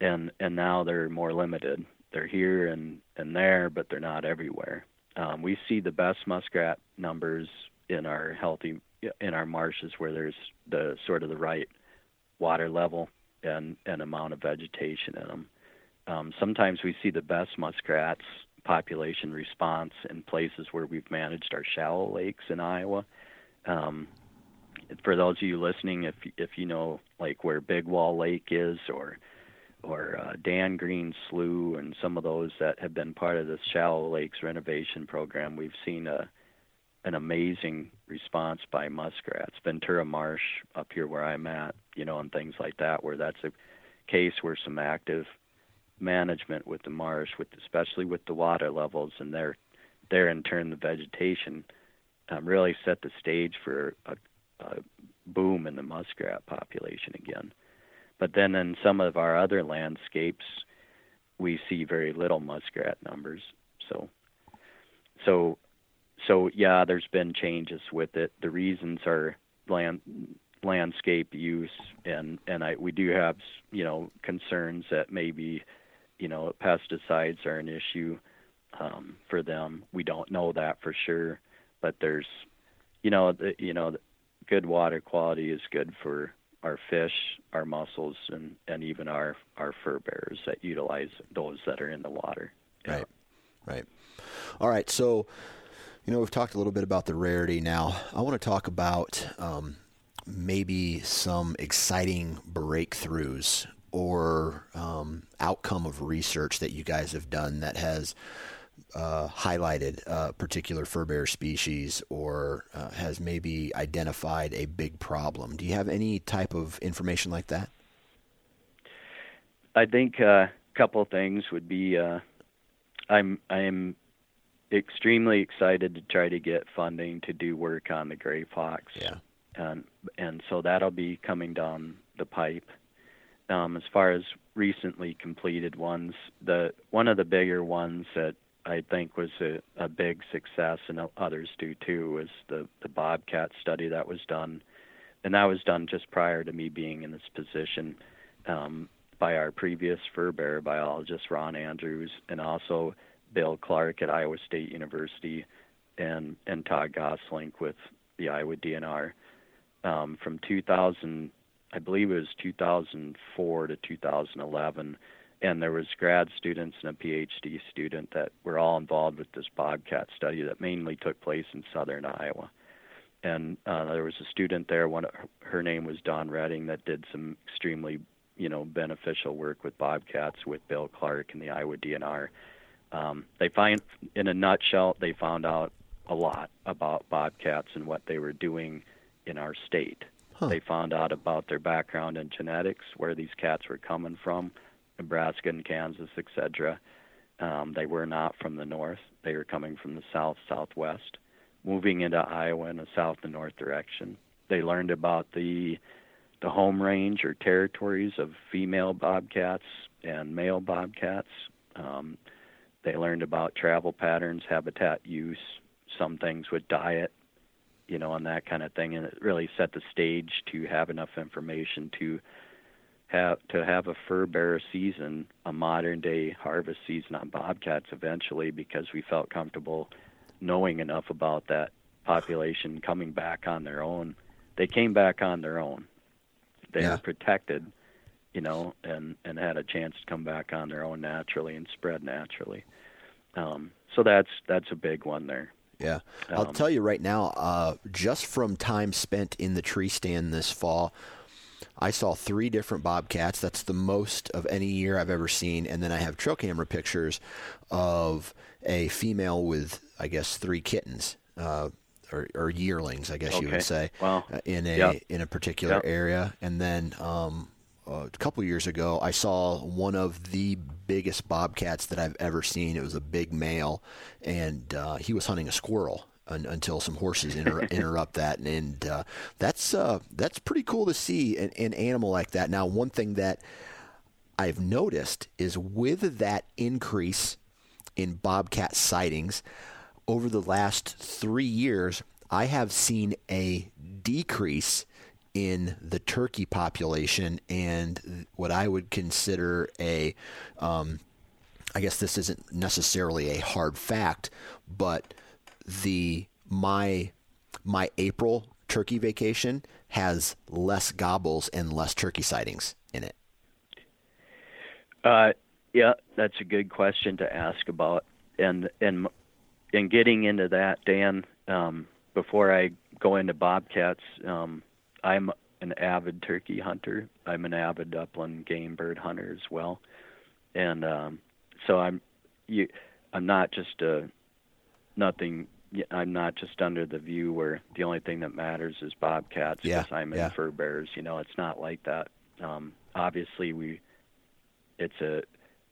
And, and now they're more limited. They're here and, and there, but they're not everywhere. Um, we see the best muskrat numbers in our healthy, in our marshes where there's the sort of the right water level and, and amount of vegetation in them. Um, sometimes we see the best muskrats population response in places where we've managed our shallow lakes in Iowa. Um, for those of you listening, if if you know like where Big Wall Lake is or or uh, Dan Green Slough and some of those that have been part of this shallow lakes renovation program, we've seen a an amazing response by muskrats. Ventura Marsh up here where I'm at, you know, and things like that, where that's a case where some active management with the marsh, with especially with the water levels and their, their in turn the vegetation, um, really set the stage for a, a boom in the muskrat population again. But then in some of our other landscapes, we see very little muskrat numbers. So, so, So, yeah, there's been changes with it. The reasons are land, landscape use, and, and I, we do have, you know, concerns that maybe, you know, pesticides are an issue um, for them. We don't know that for sure, but there's, you know, the, you know, good water quality is good for our fish, our mussels, and, and even our, our fur bearers that utilize those that are in the water. Yeah. Right, right. All right, so... You know, we've talked a little bit about the rarity now. I want to talk about um, maybe some exciting breakthroughs or um, outcome of research that you guys have done that has uh, highlighted a particular fur bear species or uh, has maybe identified a big problem. Do you have any type of information like that? I think uh, a couple of things would be uh, I'm I'm. extremely excited to try to get funding to do work on the gray fox. Yeah. And, and so that'll be coming down the pipe. Um, as far as recently completed ones, the, one of the bigger ones that I think was a, a big success and others do too, was the, the bobcat study that was done And that was done just prior to me being in this position um, by our previous fur bearer biologist, Ron Andrews, and also Bill Clark at Iowa State University, and, and Todd Gosling with the Iowa D N R. Um, from two thousand, I believe it was two thousand four to two thousand eleven, and there was grad students and a PhD student that were all involved with this bobcat study that mainly took place in southern Iowa. And uh, there was a student there, one, her name was Don Redding, that did some extremely, you know, beneficial work with bobcats with Bill Clark and the Iowa D N R. Um, they find, in a nutshell, they found out a lot about bobcats and what they were doing in our state. Huh. They found out about their background and genetics, where these cats were coming from, Nebraska and Kansas, et cetera. Um, they were not from the north. They were coming from the south, southwest, moving into Iowa in a south and north direction. They learned about the the home range or territories of female bobcats and male bobcats. Um, they learned about travel patterns, habitat use, some things with diet, you know, and that kind of thing. And it really set the stage to have enough information to have to have a fur bearer season, a modern day harvest season on bobcats eventually, because we felt comfortable knowing enough about that population coming back on their own. They came back on their own. They yeah. were protected, you know, and, and had a chance to come back on their own naturally and spread naturally. Um, so that's, that's a big one there. Yeah. Um, I'll tell you right now, uh, just from time spent in the tree stand this fall, I saw three different bobcats. That's the most of any year I've ever seen. And then I have trail camera pictures of a female with, I guess, three kittens, uh, or, or yearlings, I guess okay. you would say, wow. in a yeah. in a particular yeah. area. And then um, a couple years ago, I saw one of the biggest bobcats that I've ever seen. It was a big male, and uh, he was hunting a squirrel until some horses inter- interrupt that. And, and uh, that's uh, that's pretty cool to see an, an animal like that. Now, one thing that I've noticed is with that increase in bobcat sightings over the last three years, I have seen a decrease in the turkey population and what I would consider a, um, I guess this isn't necessarily a hard fact, but the my my April turkey vacation has less gobbles and less turkey sightings in it. Uh, yeah, that's a good question to ask about, and and and getting into that, Dan. Um, before I go into bobcats, um, I'm an avid turkey hunter. I'm an avid upland game bird hunter as well, and um, so I'm you. I'm not just a nothing. I'm not just under the view where the only thing that matters is bobcats because yeah, I'm in yeah. fur bears. You know, it's not like that. Um, obviously, we it's a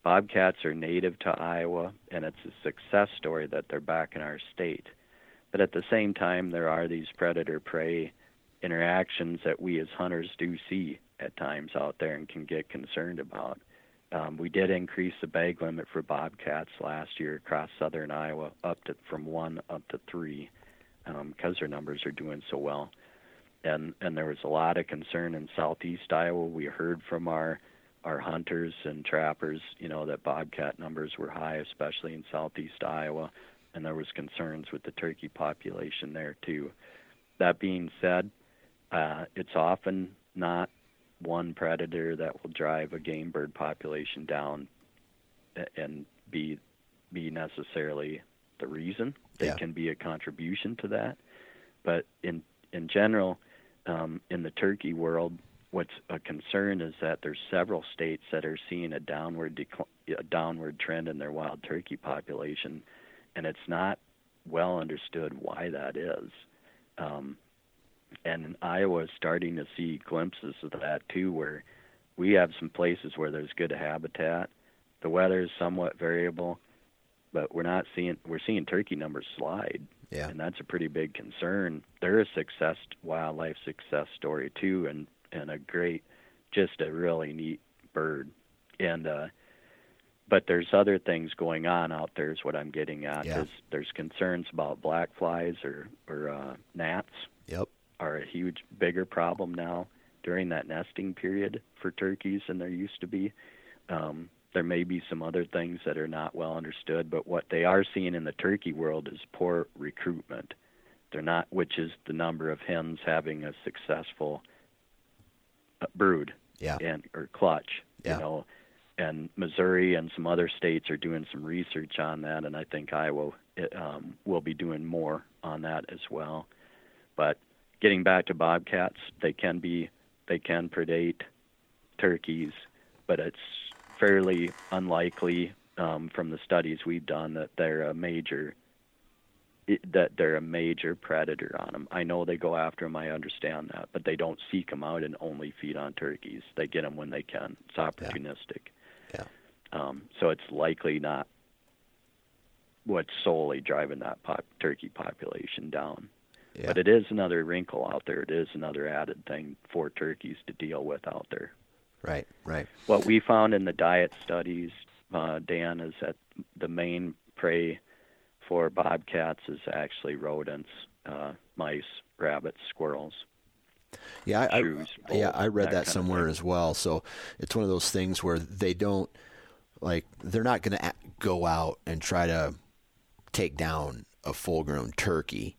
bobcats are native to Iowa, and it's a success story that they're back in our state. But at the same time, there are these predator-prey interactions that we as hunters do see at times out there and can get concerned about. Um, we did increase the bag limit for bobcats last year across southern Iowa up to from one up to three um, because their numbers are doing so well. And and there was a lot of concern in southeast Iowa. We heard from our, our hunters and trappers, you know, that bobcat numbers were high, especially in southeast Iowa, and there was concerns with the turkey population there too. That being said, uh, it's often not one predator that will drive a game bird population down and be be necessarily the reason. They yeah. can be a contribution to that, but in in general, um, in the turkey world, what's a concern is that there's several states that are seeing a downward decl- a downward trend in their wild turkey population, and it's not well understood why that is. Um, And Iowa is starting to see glimpses of that, too, where we have some places where there's good habitat. The weather is somewhat variable, but we're not seeing we're seeing turkey numbers slide, yeah. and that's a pretty big concern. They're a success, wildlife success story, too, and, and a great, just a really neat bird. And uh, but there's other things going on out there is what I'm getting at. Yeah. There's, there's concerns about black flies or, or uh, gnats. Yep. are a huge, bigger problem now during that nesting period for turkeys than there used to be. Um, there may be some other things that are not well understood, but what they are seeing in the turkey world is poor recruitment. They're not, which is the number of hens having a successful brood yeah. and or clutch, yeah. you know. And Missouri and some other states are doing some research on that, and I think Iowa it, um, will be doing more on that as well. But getting back to bobcats, they can be they can predate turkeys, but it's fairly unlikely um, from the studies we've done that they're a major it, that they're a major predator on them. I know they go after them, I understand that, but they don't seek them out and only feed on turkeys. They get them when they can. It's opportunistic. Yeah. yeah. Um, so it's likely not what's solely driving that pop, turkey population down. Yeah. But it is another wrinkle out there. It is another added thing for turkeys to deal with out there. Right, right. What we found in the diet studies, uh, Dan, is that the main prey for bobcats is actually rodents, uh, mice, rabbits, squirrels. Yeah, I, shrews, I, yeah, I read that, that somewhere as well. So it's one of those things where they don't, like, they're not going to go out and try to take down a full-grown turkey.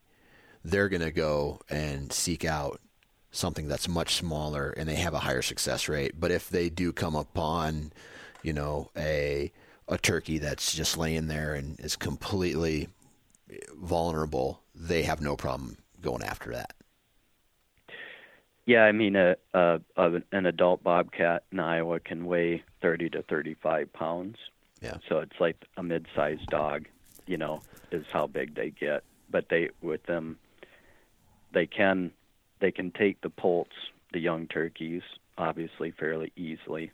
They're going to go and seek out something that's much smaller, and they have a higher success rate. But if they do come upon, you know, a a turkey that's just laying there and is completely vulnerable, they have no problem going after that. Yeah, I mean, a, a, a an adult bobcat in Iowa can weigh thirty to thirty-five pounds. Yeah. So it's like a mid-sized dog, you know, is how big they get. But they, with them, they can they can take the poults, the young turkeys, obviously fairly easily.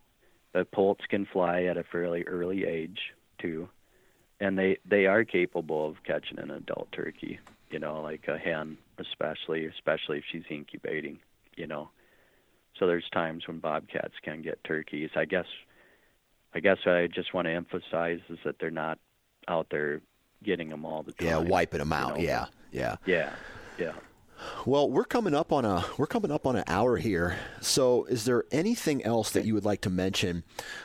The poults can fly at a fairly early age too, and they, they are capable of catching an adult turkey, you know, like a hen, especially especially if she's incubating, you know. So there's times when bobcats can get turkeys. I guess I guess what I just want to emphasize is that they're not out there getting them all the time. Yeah, wiping them out. You know? Yeah, yeah, yeah, yeah. Well, we're coming up on a we're coming up on an hour here. So, is there anything else that you would like to mention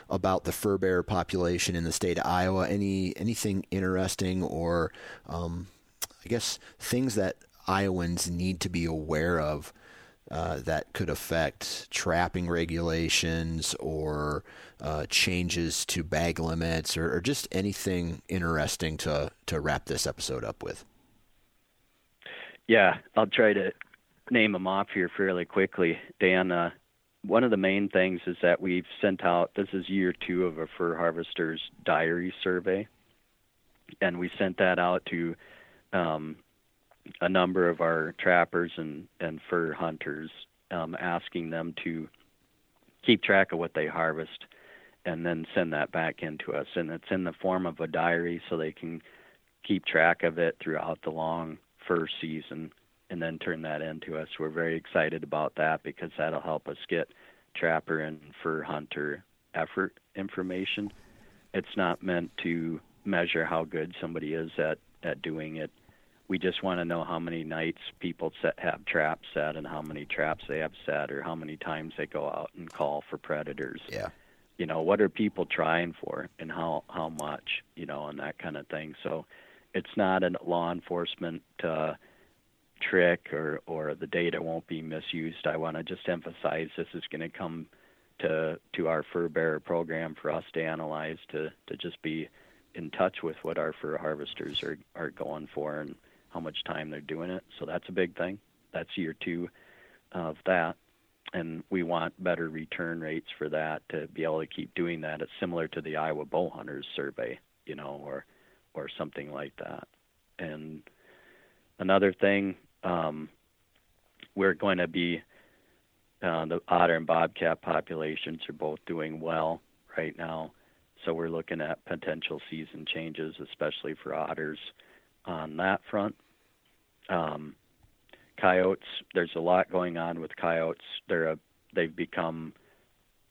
about the fur bearer population in the state of Iowa? Any anything interesting, or um, I guess things that Iowans need to be aware of uh, that could affect trapping regulations or uh, changes to bag limits, or, or just anything interesting to to wrap this episode up with? Yeah, I'll try to name them off here fairly quickly, Dan. Uh, one of the main things is that we've sent out, this is year two of a fur harvester's diary survey, and we sent that out to um, a number of our trappers and, and fur hunters, um, asking them to keep track of what they harvest and then send that back into us. And it's in the form of a diary so they can keep track of it throughout the long fur season and then turn that into us. We're very excited about that because that'll help us get trapper and fur hunter effort information. It's not meant to measure how good somebody is at, at doing it. We just want to know how many nights people set, have traps set and how many traps they have set or how many times they go out and call for predators. Yeah. You know, what are people trying for and how, how much, you know, and that kind of thing. So it's not a law enforcement uh, trick, or, or the data won't be misused. I want to just emphasize this is going to come to to our fur bearer program for us to analyze, to, to just be in touch with what our fur harvesters are, are going for and how much time they're doing it. So that's a big thing. That's year two of that. And we want better return rates for that to be able to keep doing that. It's similar to the Iowa Bow Hunters Survey, you know, or or something like that. And another thing, um, we're going to be, uh, the otter and bobcat populations are both doing well right now. So we're looking at potential season changes, especially for otters on that front. Um, coyotes, there's a lot going on with coyotes. They're a, they've become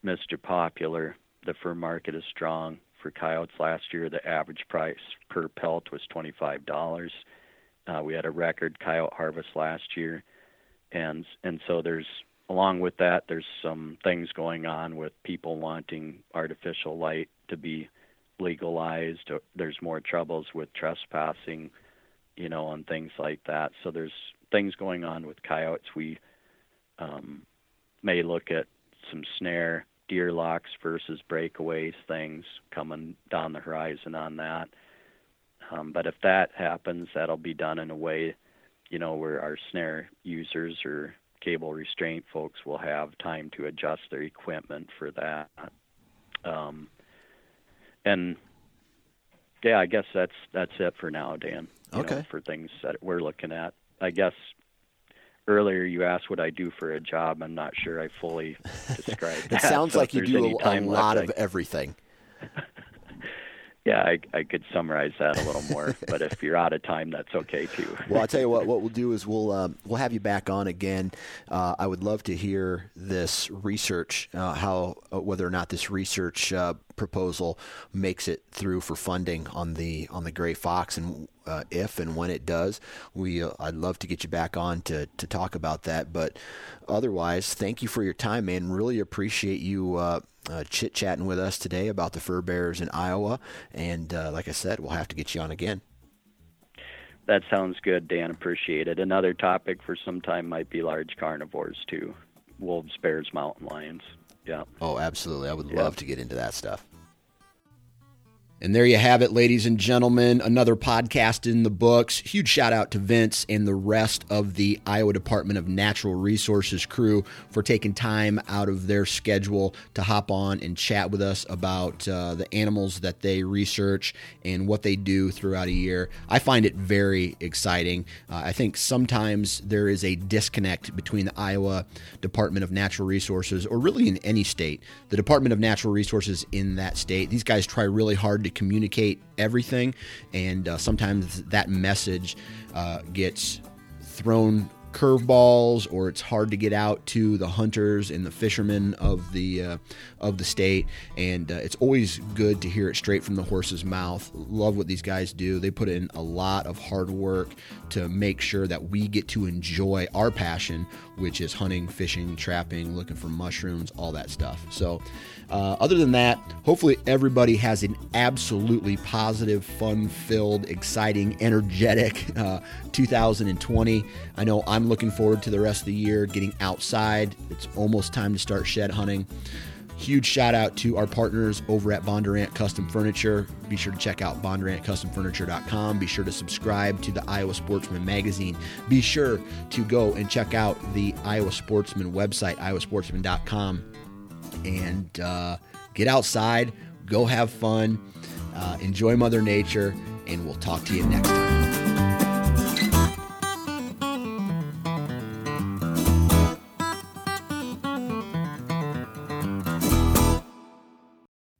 Mister Popular. The fur market is strong. For coyotes last year, the average price per pelt was twenty-five dollars. Uh, we had a record coyote harvest last year. And, and so there's, along with that, there's some things going on with people wanting artificial light to be legalized. There's more troubles with trespassing, you know, and things like that. So there's things going on with coyotes. We um, may look at some snare deer locks versus breakaways, things coming down the horizon on that. Um, but if that happens, that'll be done in a way, you know, where our snare users or cable restraint folks will have time to adjust their equipment for that. Um, and yeah, I guess that's, that's it for now, Dan. Okay. You know, for things that we're looking at, I guess. Earlier, you asked what I do for a job. I'm not sure I fully described it that. It sounds so like you do a, a lot left, of I... everything. Yeah, I, I could summarize that a little more, but if you're out of time, that's okay too. Well, I'll tell you what, what we'll do is we'll um, we'll have you back on again. Uh, I would love to hear this research, uh, how uh, whether or not this research uh, proposal makes it through for funding on the on the gray fox, and uh, if and when it does, we uh, I'd love to get you back on to to talk about that. But otherwise, thank you for your time, man. Really appreciate you Uh, Uh, chit-chatting with us today about the fur bearers in Iowa. And uh, like I said, we'll have to get you on again. That sounds good, Dan. Appreciate it. Another topic for some time might be large carnivores too. Wolves, bears, mountain lions. Yeah. Oh, absolutely. I would yeah. love to get into that stuff. And there you have it, ladies and gentlemen, another podcast in the books. Huge shout out to Vince and the rest of the Iowa Department of Natural Resources crew for taking time out of their schedule to hop on and chat with us about uh, the animals that they research and what they do throughout a year. I find it very exciting. Uh, I think sometimes there is a disconnect between the Iowa Department of Natural Resources, or really in any state, the Department of Natural Resources in that state. These guys try really hard to to communicate everything, and uh, sometimes that message uh, gets thrown curveballs, or it's hard to get out to the hunters and the fishermen of the uh, of the state. And uh, it's always good to hear it straight from the horse's mouth. Love what these guys do. They put in a lot of hard work to make sure that we get to enjoy our passion, which is hunting, fishing, trapping, looking for mushrooms, all that stuff. So uh, other than that, hopefully everybody has an absolutely positive, fun-filled, exciting, energetic uh, two thousand twenty. I know I'm I'm looking forward to the rest of the year, getting outside. It's almost time to start shed hunting. Huge shout out to our partners over at Bondurant Custom Furniture. Be sure to check out bondurant custom furniture dot com. Be sure to subscribe to the Iowa Sportsman Magazine. Be sure to go and check out the Iowa Sportsman website, iowa sportsman dot com. And uh, get outside, go have fun, uh, enjoy Mother Nature, and we'll talk to you next time.